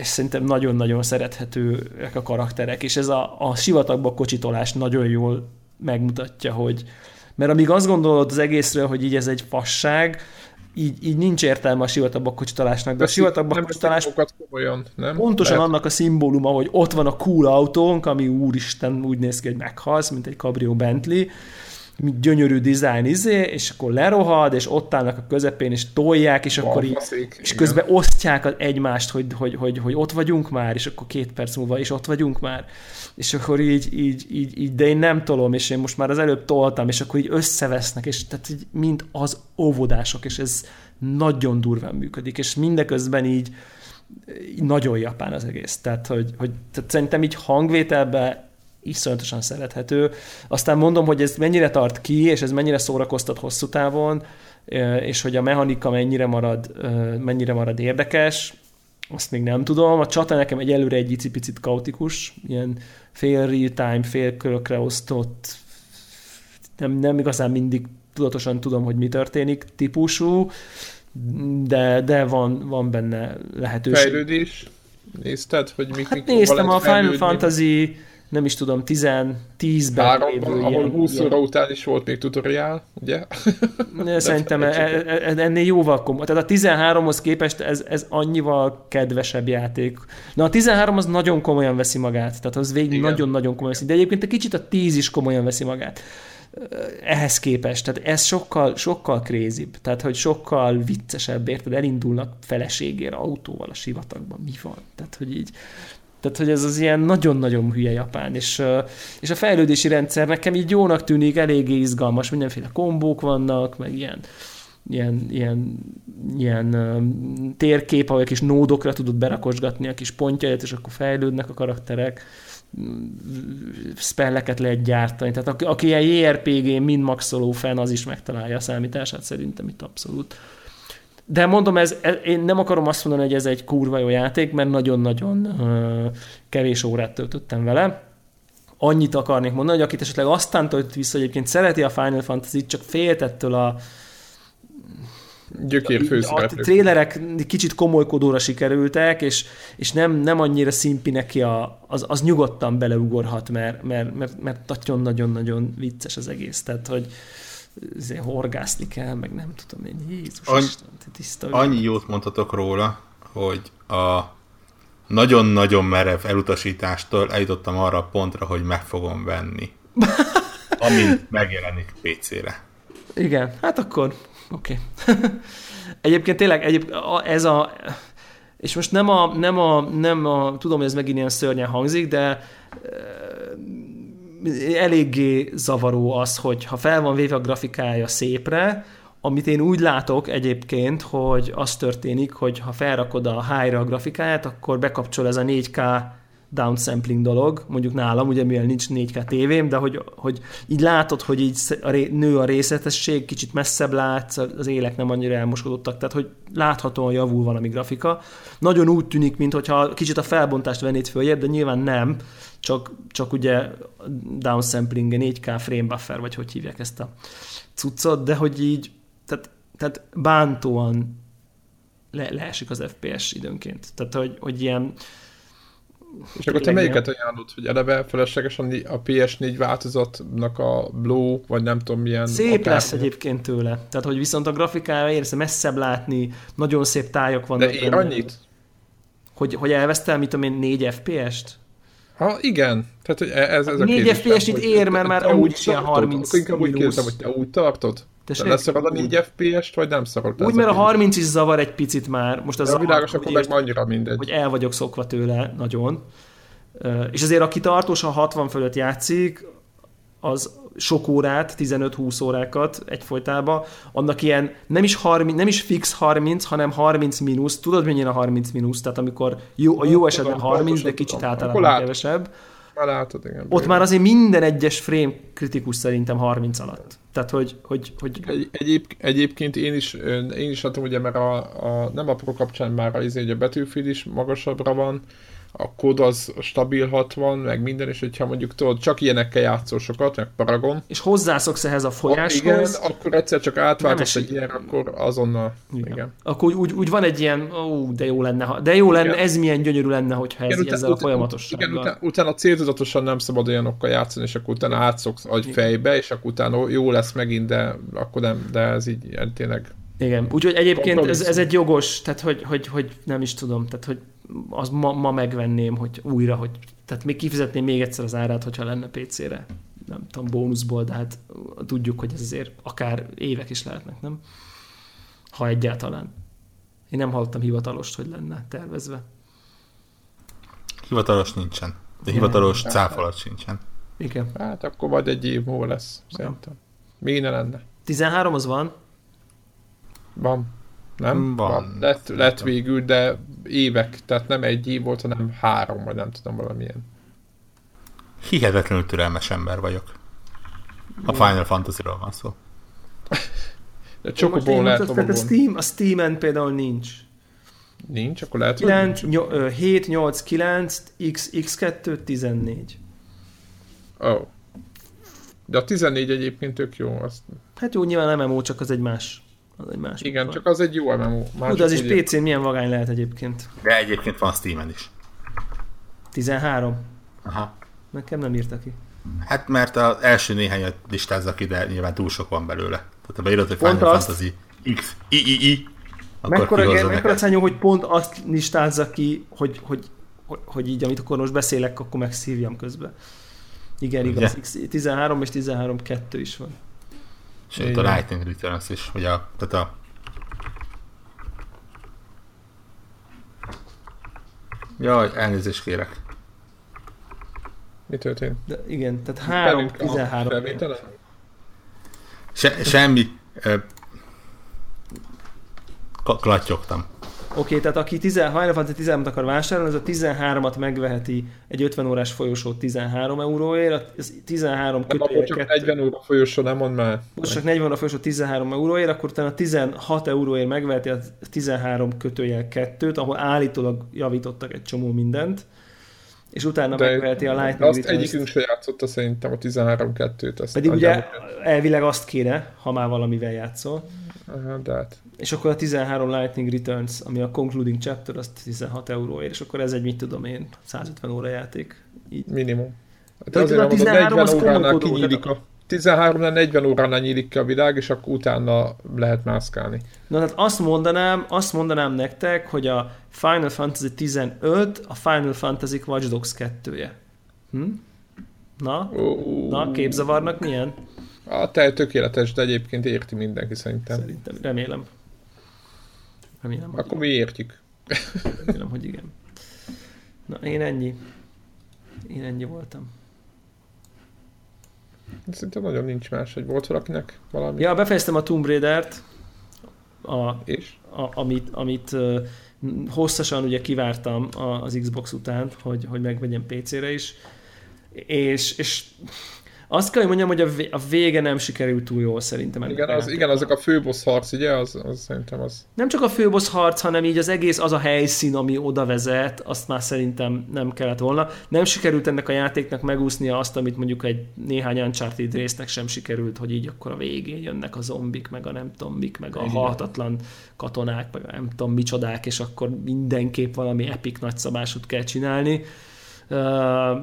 és szerintem nagyon-nagyon szerethetőek a karakterek, és ez a, a sivatagba kocsitolás nagyon jól megmutatja, hogy mert amíg azt gondolod az egészről, hogy így ez egy fasság, Így, így nincs értelme a sivatagba kocsitolásnak, de, de a sivatagba kocsitolás pontosan lehet. Annak a szimbóluma, hogy ott van a cool autónk, ami úristen úgy néz ki, hogy meghalsz, mint egy Cabrio Bentley, mint gyönyörű dizájn izé, és akkor lerohad, és ott állnak a közepén, és tolják, és Valfaszik, akkor így, és közben igen. Osztják egymást, hogy, hogy, hogy, hogy ott vagyunk már, és akkor két perc múlva is ott vagyunk már, és akkor így, így, így, így de én nem tolom, és én most már az előbb toltam, és akkor így összevesznek, és tehát így mind az óvodások, és ez nagyon durván működik, és mindeközben így, így nagyon japán az egész, tehát hogy, hogy tehát szerintem így hangvételben iszonyatosan szerethető. Aztán mondom, hogy ez mennyire tart ki, és ez mennyire szórakoztat hosszú távon, és hogy a mechanika mennyire marad, mennyire marad érdekes, azt még nem tudom. A csata nekem egyelőre egy icipicit kaotikus, ilyen fél real-time, fél körökre osztott, nem, nem igazán mindig tudatosan tudom, hogy mi történik típusú, de, de van, van benne lehetőség. Fejlődés? Nézted, hogy mikor hát néztem a Final Fantasy nem is tudom, tíz tízben lévő ahol húsz óra után is volt még tutoriál, ugye? Szerintem ennél jóval komoly. Tehát a tizenháromhoz képest ez, ez annyival kedvesebb játék. Na a tizenhárom az nagyon komolyan veszi magát, tehát az végig igen. Nagyon-nagyon komolyan veszi. De egyébként egy kicsit a tíz is komolyan veszi magát. Ehhez képest. Tehát ez sokkal, sokkal crazybb. Tehát, hogy sokkal viccesebb, érted? Elindulnak feleségére autóval a sivatagban. Mi van? Tehát, hogy így Tehát, hogy ez az ilyen nagyon-nagyon hülye japán, és, és a fejlődési rendszer nekem így jónak tűnik, eléggé izgalmas, mindenféle kombók vannak, meg ilyen, ilyen, ilyen, ilyen térkép, ahol egy kis nódokra tudod berakosgatni a kis pontjait, és akkor fejlődnek a karakterek, spelleket lehet gyártani, tehát aki ilyen jé er pé gén mind maxoló fenn, az is megtalálja a számítását szerintem itt abszolút. De mondom, ez, én nem akarom azt mondani, hogy ez egy kurva jó játék, mert nagyon-nagyon uh, kevés órát töltöttem vele. Annyit akarnék mondani, hogy akit esetleg aztán töltött vissza, hogy egyébként szereti a Final Fantasy-t, csak félt ettől a a trélerek kicsit komolykodóra sikerültek, és, és nem, nem annyira szimpi neki, a, az, az nyugodtan beleugorhat, mert, mert, mert, mert nagyon-nagyon-nagyon vicces az egész. Tehát, hogy ezért horgászni kell, meg nem tudom én, Jézus Annyi, Isten, te tiszta. Annyi jót mondhatok róla, hogy a nagyon-nagyon merev elutasítástól eljutottam arra a pontra, hogy meg fogom venni. Amint megjelenik pé cére. Igen, hát akkor oké. Okay. Egyébként tényleg egyéb, ez a... És most nem a, nem, a, nem a... Tudom, hogy ez megint ilyen szörnyen hangzik, de eléggé zavaró az, hogy ha fel van véve a grafikája szépre, amit én úgy látok egyébként, hogy az történik, hogy ha felrakod a high-ra a grafikáját, akkor bekapcsol ez a négy ká downsampling dolog, mondjuk nálam, ugye mivel nincs négy ká tévém, de hogy, hogy így látod, hogy így nő a részletesség, kicsit messzebb látsz, az élek nem annyira elmoskodottak, tehát hogy láthatóan javul valami grafika. Nagyon úgy tűnik, mintha kicsit a felbontást vennéd följebb, de nyilván nem, csak, csak ugye downsampling, négy ká frame buffer, vagy hogy hívják ezt a cuccot, de hogy így Tehát, tehát bántóan le, leesik az ef pé es időnként. Tehát, hogy, hogy ilyen... És akkor te melyiket ajánlod, hogy eleve feleslegesen a pé es négy változatnak a blow, vagy nem tudom milyen... Szép lesz egyébként tőle. Tehát, hogy viszont a grafikára érsz messzebb látni, nagyon szép tájok vannak. De én annyit? Hogy, hogy elvesztel, mit tudom én, négy ef pé est? Ha, igen. Tehát, hogy ez, ez a kérdés. négy ef pé es itt ér, mert már úgy is ilyen harminc. Akkor inkább úgy kérdezem, hogy te úgy tartod? Leszakad a négy ef pé est, vagy nem szakad? Úgy, mert a harminc is zavar egy picit már. Most az a világos, akkor meg annyira mindegy. Hogy el vagyok szokva tőle nagyon. És azért, aki tartósan hatvan fölött játszik, az sok órát, tizenöt-húsz órákat egyfolytában, annak ilyen nem is, harminc, nem is fix harminc, hanem harminc mínusz. Tudod, milyen a harminc mínusz? Tehát amikor jó, a jó esetben harminc, de kicsit általában kevesebb. Látod, igen, ott már azért minden egyes frame kritikus szerintem harminc alatt. Tehát, hogy... hogy, hogy... Egy, egyéb, egyébként én is, én is látom, ugye, mert a, a, nem a Pro kapcsán már az, hogy a Battlefield is magasabbra van, a kód az stabil hatvan, meg minden, és hogyha mondjuk tudod, csak ilyenekkel játszol sokat, meg Paragon. És hozzászoksz ehhez a folyáshoz. Igen, akkor egyszer csak átváltozz egy ilyen, akkor azonnal. Igen. Igen. Akkor úgy, úgy van egy ilyen, ó, de jó lenne, ha, de jó lenne, igen. Ez milyen gyönyörű lenne, hogyha ez, igen, után, ezzel a folyamatossággal. Igen, utána, utána céltudatosan nem szabad olyanokkal játszani, és akkor utána átszoksz agy fejbe, és akkor utána jó lesz megint, de akkor nem, de ez így ilyen, tényleg... Igen, úgyhogy egyébként ez, ez egy jogos, tehát hogy, hogy, hogy nem is tudom, tehát hogy az ma, ma megvenném, hogy újra, hogy tehát még kifizetném még egyszer az árát, hogyha lenne pé cére, nem tudom, bónuszból, de hát tudjuk, hogy ez azért akár évek is lehetnek, nem? Ha egyáltalán. Én nem hallottam hivatalost, hogy lenne tervezve. Hivatalos nincsen, de hivatalos nem. Cáfolat sincsen. Igen. Hát akkor majd egy év múlva lesz, szerintem. Még ne lenne. tizenhárom az van? Van. Nem? Van. Van. Lett, lett végül, de évek, tehát nem egy év volt, hanem három, vagy nem tudom, valamilyen. Hihetetlenül türelmes ember vagyok. A Final Fantasyról van szó. De Csokobón lehet, tehát a, Steam, a Steamen például nincs. Nincs? Akkor lehet, kilenc, hogy nincs. Ny- hét, nyolc, kilenc, iksz kettő, tizennégy. Ó. Oh. De a tizennégy egyébként tök jó. Azt... Hát jó, nyilván em em o, csak az egy más. Az egy másik. Igen, van. Csak az egy jó em em o. Úgy, az is pé cén milyen vagány lehet egyébként. De egyébként van Steamen is. tizenhárom? Aha. Nekem nem írta ki. Hát mert az első néhányat listázza ki, de nyilván túl sok van belőle. Tehát ha írod, hogy pont Final azt... Fantasy X, I, I, I, akkor kihozza neked. Mekkora szányom, hogy pont azt listázza ki, hogy, hogy, hogy, hogy így, amit akkor most beszélek, akkor megszívjam közben. Igen, ugye? Igaz. X, tizenhárom és tizenhárom kettő is van. Sőt, a Lightning Returns is, ugye a, tehát a... Jaj, elnézést kérek. Mi történt? De igen, tehát három tizenhárom. Felvételen? Se, semmi. Eh, klatyogtam. Oké, okay, tehát aki tizenhárom, tizenhárom akar vásárolni, az a tizenháromat megveheti egy ötven órás folyosó tizenhárom euróért, az tizenhárom kötője kettő. Csak negyven óra folyosó, nem mondd már. Most csak negyven óra folyosó tizenhárom euróért, akkor utána tizenhat euróért megveheti a tizenhárom kötőjel kettőt, ahol állítólag javítottak egy csomó mindent, és utána de megveheti a Lightning Returns. Azt egyikünk se játszotta szerintem a tizenhárom kettőt. Pedig ugye elvileg azt kéne, ha már valamivel játszol. Aha, de hát. És akkor a tizenhárom Lightning Returns, ami a Concluding Chapter, az tizenhat euróért, és akkor ez egy, mit tudom én, százötven óra játék. Így. Minimum. Hát de azért a tizenhárom az komoly kódó. tizenháromnál negyven óránál nyílik ki a világ, és akkor utána lehet mászkálni. Na, tehát azt mondanám, azt mondanám nektek, hogy a Final Fantasy tizenöt a Final Fantasy Watch Dogs kettője. Hm? Na? Oh. Na, képzavarnak milyen? A te tökéletes, de egyébként érti mindenki szerintem. Szerintem, remélem. Remélem akkor igen. Mi értjük. Remélem, hogy igen. Na, én ennyi. Én ennyi voltam. Szerintem nagyon nincs más, hogy volt valakinek valami. Ja, befejeztem a Tomb Raider-t, a, és? A, amit, amit uh, hosszasan ugye kivártam a, az Xbox után, hogy, hogy megvegyem pé cére is, és, és azt kell, hogy mondjam, hogy a, vé, a vége nem sikerült túl jól szerintem. Ennek igen, az, igen, azok a főbossz harc, ugye? Az, az szerintem az... Nem csak a főbossz harc, hanem így az egész, az a helyszín, ami oda vezet, azt már szerintem nem kellett volna. Nem sikerült ennek a játéknak megúsznia azt, amit mondjuk egy néhány Uncharted résznek sem sikerült, hogy így akkor a végén jönnek a zombik, meg a nem tudom mik, meg a igen. halhatatlan katonák, meg nem tudom micsodák, és akkor mindenképp valami epic nagyszabásút kell csinálni. Uh,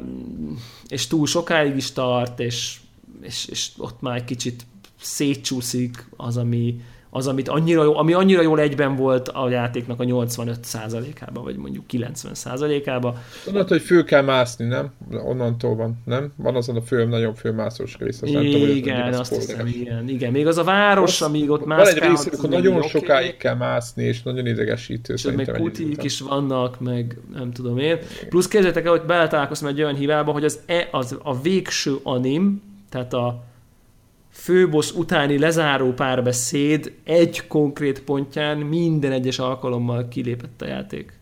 és túl sokáig is tart, és, és, és ott már egy kicsit szétcsúszik az, ami, az amit annyira jó, ami annyira jól egyben volt a játéknak a nyolcvanöt százalékában, vagy mondjuk kilencven százalékában. Tudod, hogy föl kell mászni, nem? Onnantól van, nem? Van azon a fő, nagyon főmászós rész. Az igen, tudom, igen az azt hiszem, igen, igen. Még az a város, az, amíg ott mászkálhat. Van egy rész, amikor nagyon oké. sokáig kell mászni, és nagyon idegesítő. És meg kutik is vannak, meg nem tudom én. Plusz képzeljétek el, hogy beletálkoztam egy olyan hibába, hogy az, e, az a végső anim, tehát a főbossz utáni lezáró párbeszéd egy konkrét pontján minden egyes alkalommal kilépett a játék.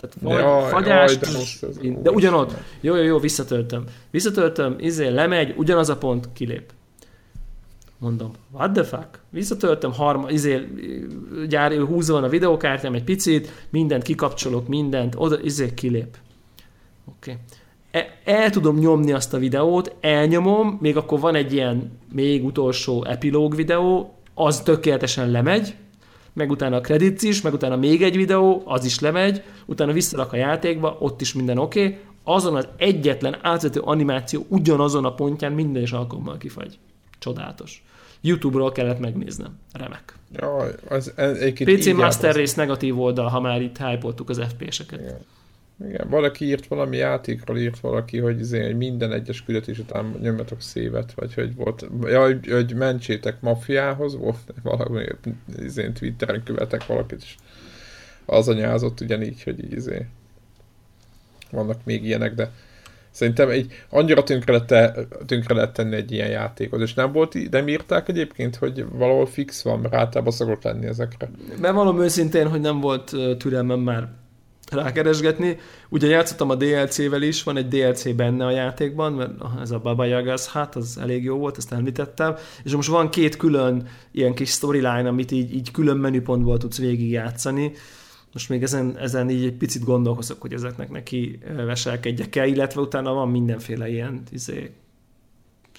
Tehát vagy jaj, fagyást, jaj, de, most ez de ugyanott. Jó, jó, jó, visszatöltöm. Visszatöltöm, izé, lemegy, ugyanaz a pont, kilép. Mondom, what the fuck? Visszatöltöm, harma, izé, gyár, húzva van a videókártyám egy picit, mindent kikapcsolok, mindent, oda, izé, kilép. Oké. Okay. El tudom nyomni azt a videót, elnyomom, még akkor van egy ilyen még utolsó epilóg videó, az tökéletesen lemegy, meg utána a credits is, meg utána még egy videó, az is lemegy, utána visszarak a játékba, ott is minden oké, okay. Azon az egyetlen átvető animáció ugyanazon a pontján minden is alkalommal kifagy. Csodálatos. YouTube-ról kellett megnéznem. Remek. Jaj, az, pé cé Master Race negatív oldal, ha már itt hype-oltuk az ef pé eseket. Yeah. Igen, valaki írt valami játékról, írt valaki, hogy izé, minden egyes küldetés után nyomjatok szévet, vagy hogy volt, ja, hogy, hogy mentsétek maffiához, volt valami, izé, Twitteren követek valakit, és az anyázott ugyanígy, hogy izé, vannak még ilyenek, de szerintem egy, annyira tönkre lehet, tönkre lehet tenni egy ilyen játékot, és nem volt, nem írták egyébként, hogy valahol fix van, mert általában szokott lenni ezekre. Bevallom őszintén, hogy nem volt türelmem már rákeresgetni. Ugye játszottam a dé el cével is, van egy dé el cé benne a játékban, mert ez a Baba Yagas, hát az elég jó volt, ezt említettem, és most van két külön ilyen kis storyline, amit így, így külön menüpontból tudsz végigjátszani. Most még ezen, ezen így egy picit gondolkozok, hogy ezeknek neki veselkedjek el, illetve utána van mindenféle ilyen izé,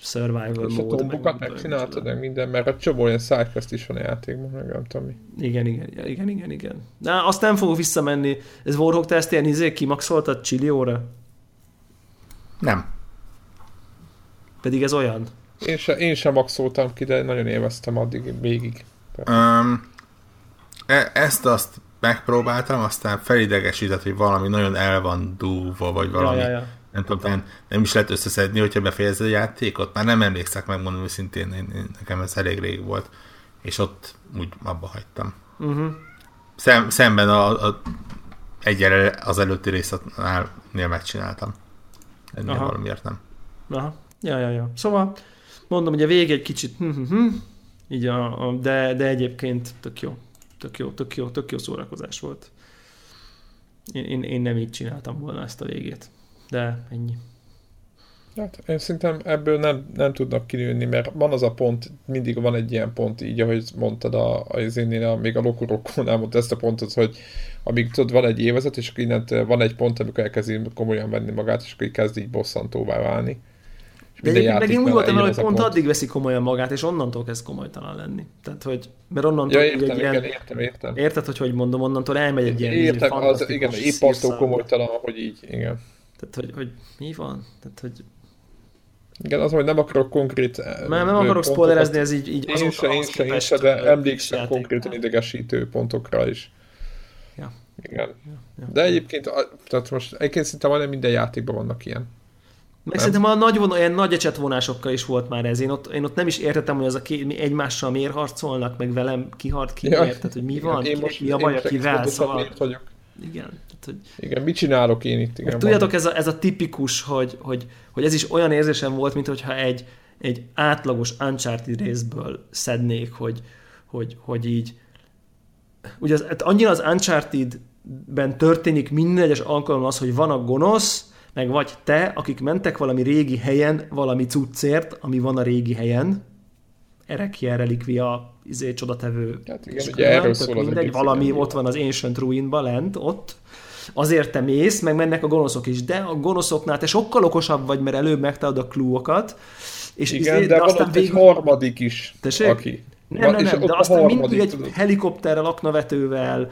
survival és mód. És a tombokat megcsináltad meg minden, mert a csomó olyan sidequest is van a játékban, meg nem tudom mi. Igen, igen, igen, igen, igen. Na, azt nem fogok visszamenni. Ez Warhawk, te ezt ilyen izé kimaxoltad Chilióra? Nem. Pedig ez olyan? Én, se, én sem maxoltam ki, de nagyon élveztem addig végig. Um, e- ezt azt megpróbáltam, aztán felidegesített, hogy valami nagyon el van dúlva, vagy valami... Ja, ja, ja. Nem tudom, nem is lehet összeszedni, hogyha befejezed a játékot. Már nem emlékszek, megmondom őszintén, én, én, nekem ez elég rég volt. És ott úgy abba hagytam. Uh-huh. Szem, szemben a, a, egyre az előtti résznél megcsináltam. Ennél aha. valamiért nem. Aha. Ja, ja, ja. Szóval mondom, hogy a vég egy kicsit így a, a, de, de egyébként tök jó. Tök jó, tök jó, tök jó szórakozás volt. Én, én, én nem így csináltam volna ezt a végét. De ennyi. Hát, én szerintem ebből nem, nem tudnak kinőni, mert van az a pont, mindig van egy ilyen pont, így ahogy mondtad a, az én, a, még a Loco Rocónál mondta ezt a pontot, hogy amíg tudod, van egy évezet, és innentől van egy pont, amikor elkezdi komolyan venni magát, és akkor kezd így bosszantóvá válni. De egyébként meg én úgy voltam, hogy pont addig veszi komolyan magát, és onnantól kezd komolytalan lenni. Tehát, hogy, mert onnantól... Ja, értem, igen, ilyen, értem, értem. Érted, hogy hogy mondom, onnantól elmegy egy ilyen... Értem, ilyen az, igen, épp attól komolytalan, hogy így, igen. Tehát, hogy, hogy mi van? Tehát, hogy Igen, az, hogy nem akarok konkrét... Mert nem akarok spoilerezni, ez így, így azóta se, az se, képest... de emlékszem konkrétan idegesítő pontokra is. Ja. Igen. Ja, ja. De egyébként, tehát most egyébként szinte majdnem minden játékban vannak ilyen. Meg nem? Szerintem a nagy, ilyen nagy ecsetvonásokkal is volt már ez. Én ott, én ott nem is értettem, hogy az a két, egymással miért harcolnak, meg velem kihart ki, ja, érted, hogy mi igen, van, ki, ki a baj, akivel, szóval... Igen, tehát, hogy... igen, mit csinálok én itt? Igen, tudjátok, ez a, ez a tipikus, hogy, hogy, hogy ez is olyan érzésem volt, mintha egy, egy átlagos Uncharted részből szednék, hogy, hogy, hogy így... Ugye az, hát annyira az Uncharted-ben történik minden egyes alkalommal az, hogy van a gonosz, meg vagy te, akik mentek valami régi helyen, valami cuccért, ami van a régi helyen, erekje, relikvia, izé, csodatevő. Hát igen, ugye erről szól az mindegy, valami ott van az Ancient Ruin-ba lent, ott. Azért te mész, meg mennek a gonoszok is, de a gonoszoknál te sokkal okosabb vagy, mert előbb megtalálod a clue-okat. És igen, izé, de, de van aztán ott végül... egy harmadik is, tessék? Aki... Nem, nem, nem, de aztán mindig egy helikopterrel, aknavetővel,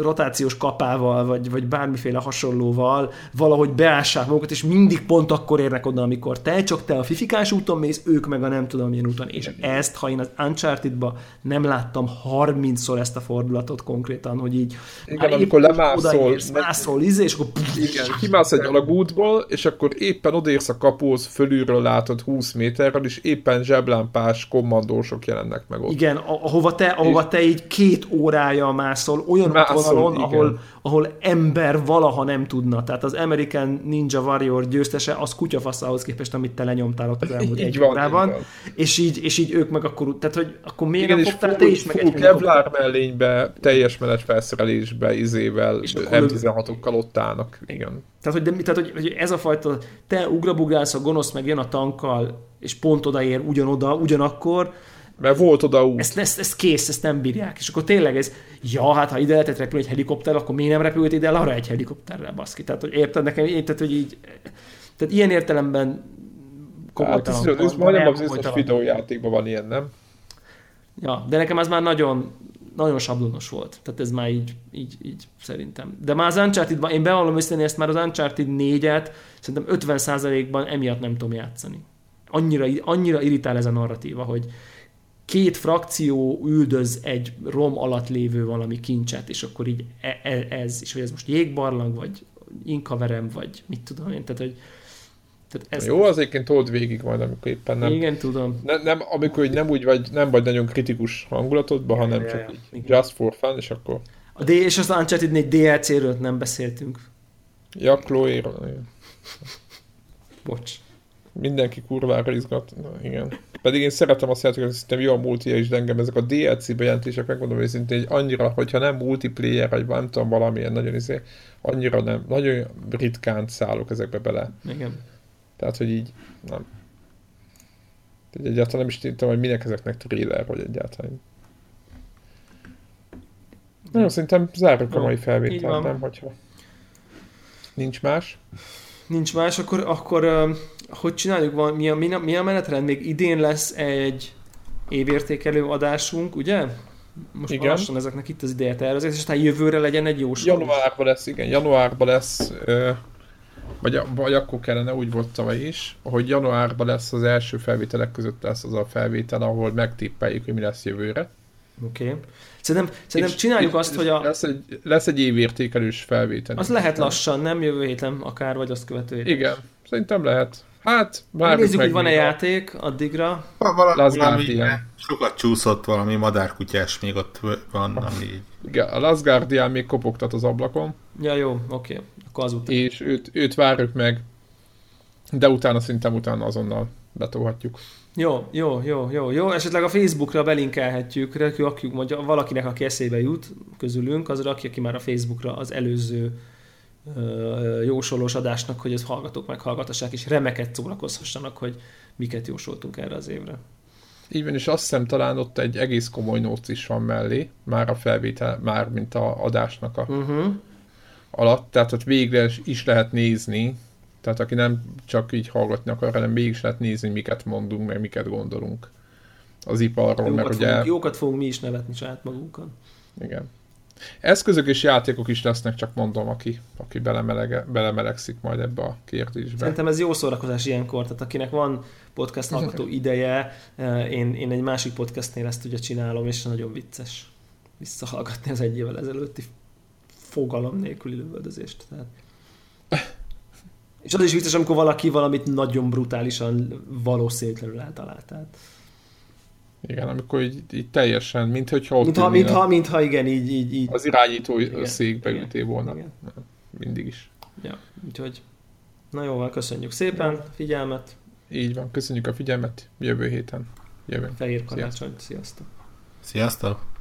rotációs kapával, vagy, vagy bármiféle hasonlóval valahogy beássák magukat, és mindig pont akkor érnek oda, amikor te, csak te a fifikás úton mész, ők meg a nem tudom milyen úton. És ezt, ha én az Uncharted-ba nem láttam harmincszor ezt a fordulatot konkrétan, hogy így... Igen, amikor lemászol... Mászol, izé, és akkor... Igen, kimász egy alagútból, és akkor éppen odaérsz a kapuhoz, fölülről látod húsz méterrel, és éppen zseblámpás kommandósok jelennek meg ott. Igen, ahova te, ahova te így két órája mászol, olyan útvonalon, ahol, ahol ember valaha nem tudna. Tehát az American Ninja Warrior győztese az kutyafaszához képest, amit te lenyomtál ott az elmúlt egy van, órában. Így és, így, és így ők meg akkor, tehát hogy akkor miért igen, nem fogtál te is meg egy Kevlar mellénybe, teljes menetfelszerelésbe, izével, em tizenhatokkal ott állnak. Igen. Tehát, hogy, tehát hogy, hogy ez a fajta, te ugrabugrálsz a gonosz, meg jön a tankkal, és pont odaér ugyanoda, ugyanakkor, mert volt oda út. Ezt, ezt, ezt kész, ezt nem bírják. És akkor tényleg ez, ja, hát ha ide lehetett repülni egy helikopterrel, akkor miért nem repült ide el arra egy helikopterrel, baszki. Tehát, hogy érted nekem, érted, hogy így, tehát ilyen értelemben komolytalan. Hát, ez majdnem az összes videójátékban van ilyen, nem? Ja, de nekem ez már nagyon, nagyon sablonos volt. Tehát ez már így, így, így szerintem. De már az Uncharted-ban, én bevallom őszintén, ezt már az Uncharted négyet szerintem ötven százalékban emiatt nem tudom játszani. Annyira, annyira irritál ez a narratíva, hogy két frakció üldöz egy rom alatt lévő valami kincset, és akkor így ez, és hogy ez most jégbarlang, vagy inkaverem, vagy mit tudom én, tehát hogy tehát ez jó, azért told végig majd, amikor éppen nem... Igen, tudom. Nem, nem, amikor nem úgy vagy, nem vagy nagyon kritikus hangulatodban, ja, hanem ja, csak ja, így ja. Just for fun, és akkor... A D- és az Uncharted négy dé el cé-ről nem beszéltünk. Ja, Chloe-ről. Bocs. Mindenki kurvára izgat. Na, igen. Pedig én szeretem azt játszani, hogy szerintem jó a multi is, de engem ezek a dé el cé bejelentések, megmondom őszintén, hogy annyira, hogyha nem multiplayer, vagy nem tudom, valamilyen nagyon izé, annyira nem, nagyon ritkán szállok ezekbe bele. Igen. Tehát, hogy így, nem. Tehát egyáltalán nem is tudom, hogy minek ezeknek trailer, vagy egyáltalán. Nagyon szerintem zárjuk a mai felvételt, nem? Hogyha nincs más. Nincs más, akkor, akkor hogy csináljuk, mi a, mi a menetrend? Még idén lesz egy évértékelő adásunk, ugye? Most igen. Lassan ezeknek itt az ideje tervezés, és aztán jövőre legyen egy jó sor. Januárban lesz, igen, januárban lesz, vagy, vagy akkor kellene, úgy volt tavaly is, hogy januárban lesz az első felvételek között lesz az a felvétel, ahol megtippeljük, hogy mi lesz jövőre. Oké. Okay. Szerintem, szerintem csináljuk azt, hogy a... Lesz egy, lesz egy évértékelős felvétel. Az lehet lassan, nem jövő héten akár, vagy azt követő héten. Igen, szerintem lehet. Hát, nézzük, hogy van-e játék addigra. Van valami, valami sokat csúszott, valami madárkutyás még ott van. Ami... Igen, a Last Guardian még kopogtat az ablakon. Ja, jó, oké. Okay. Akkor azután. És őt, őt várjuk meg, de utána szerintem utána azonnal betolhatjuk. Jó, jó, jó, jó, jó. Esetleg a Facebookra belinkelhetjük, rakjuk, mondja, valakinek, aki eszébe jut közülünk, az rakja ki már a Facebookra az előző ö, jósolós adásnak, hogy az hallgatók meghallgatassák, és remeket szórakozhassanak, hogy miket jósoltunk erre az évre. Így van, és azt hiszem talán ott egy egész komoly nóc is van mellé, már a felvétel, már mint a adásnak a uh-huh. alatt, tehát ott végre is lehet nézni. Tehát aki nem csak így hallgatni akar, hanem mégis lehet nézni, miket mondunk, meg miket gondolunk az iparról. Jókat, mert fogunk, ugye... jókat fogunk mi is nevetni saját magunkon. Igen. Eszközök és játékok is lesznek, csak mondom, aki, aki belemelege, belemelegszik majd ebbe a kérdésbe. Szerintem ez jó szórakozás ilyenkor, tehát akinek van podcast hallgató ideje, én, én egy másik podcastnél ezt ugye csinálom, és nagyon vicces visszahallgatni az egy évvel ezelőtti fogalom nélküli lövöldözést. Tehát... És az is vicces, amikor valaki valamit nagyon brutálisan valószínűtlenül eltalált. Tehát... Igen, amikor így, így teljesen, mintha ott mintha, mintha, mintha, igen, így, így, így. Az irányító igen, székbe igen, ültél volna. Igen. Mindig is. Ja, úgyhogy, na jóval, köszönjük szépen, ja. Figyelmet. Így van, köszönjük a figyelmet, jövő héten. Jövő. Fehér karácsony, sziasztok. Sziasztok.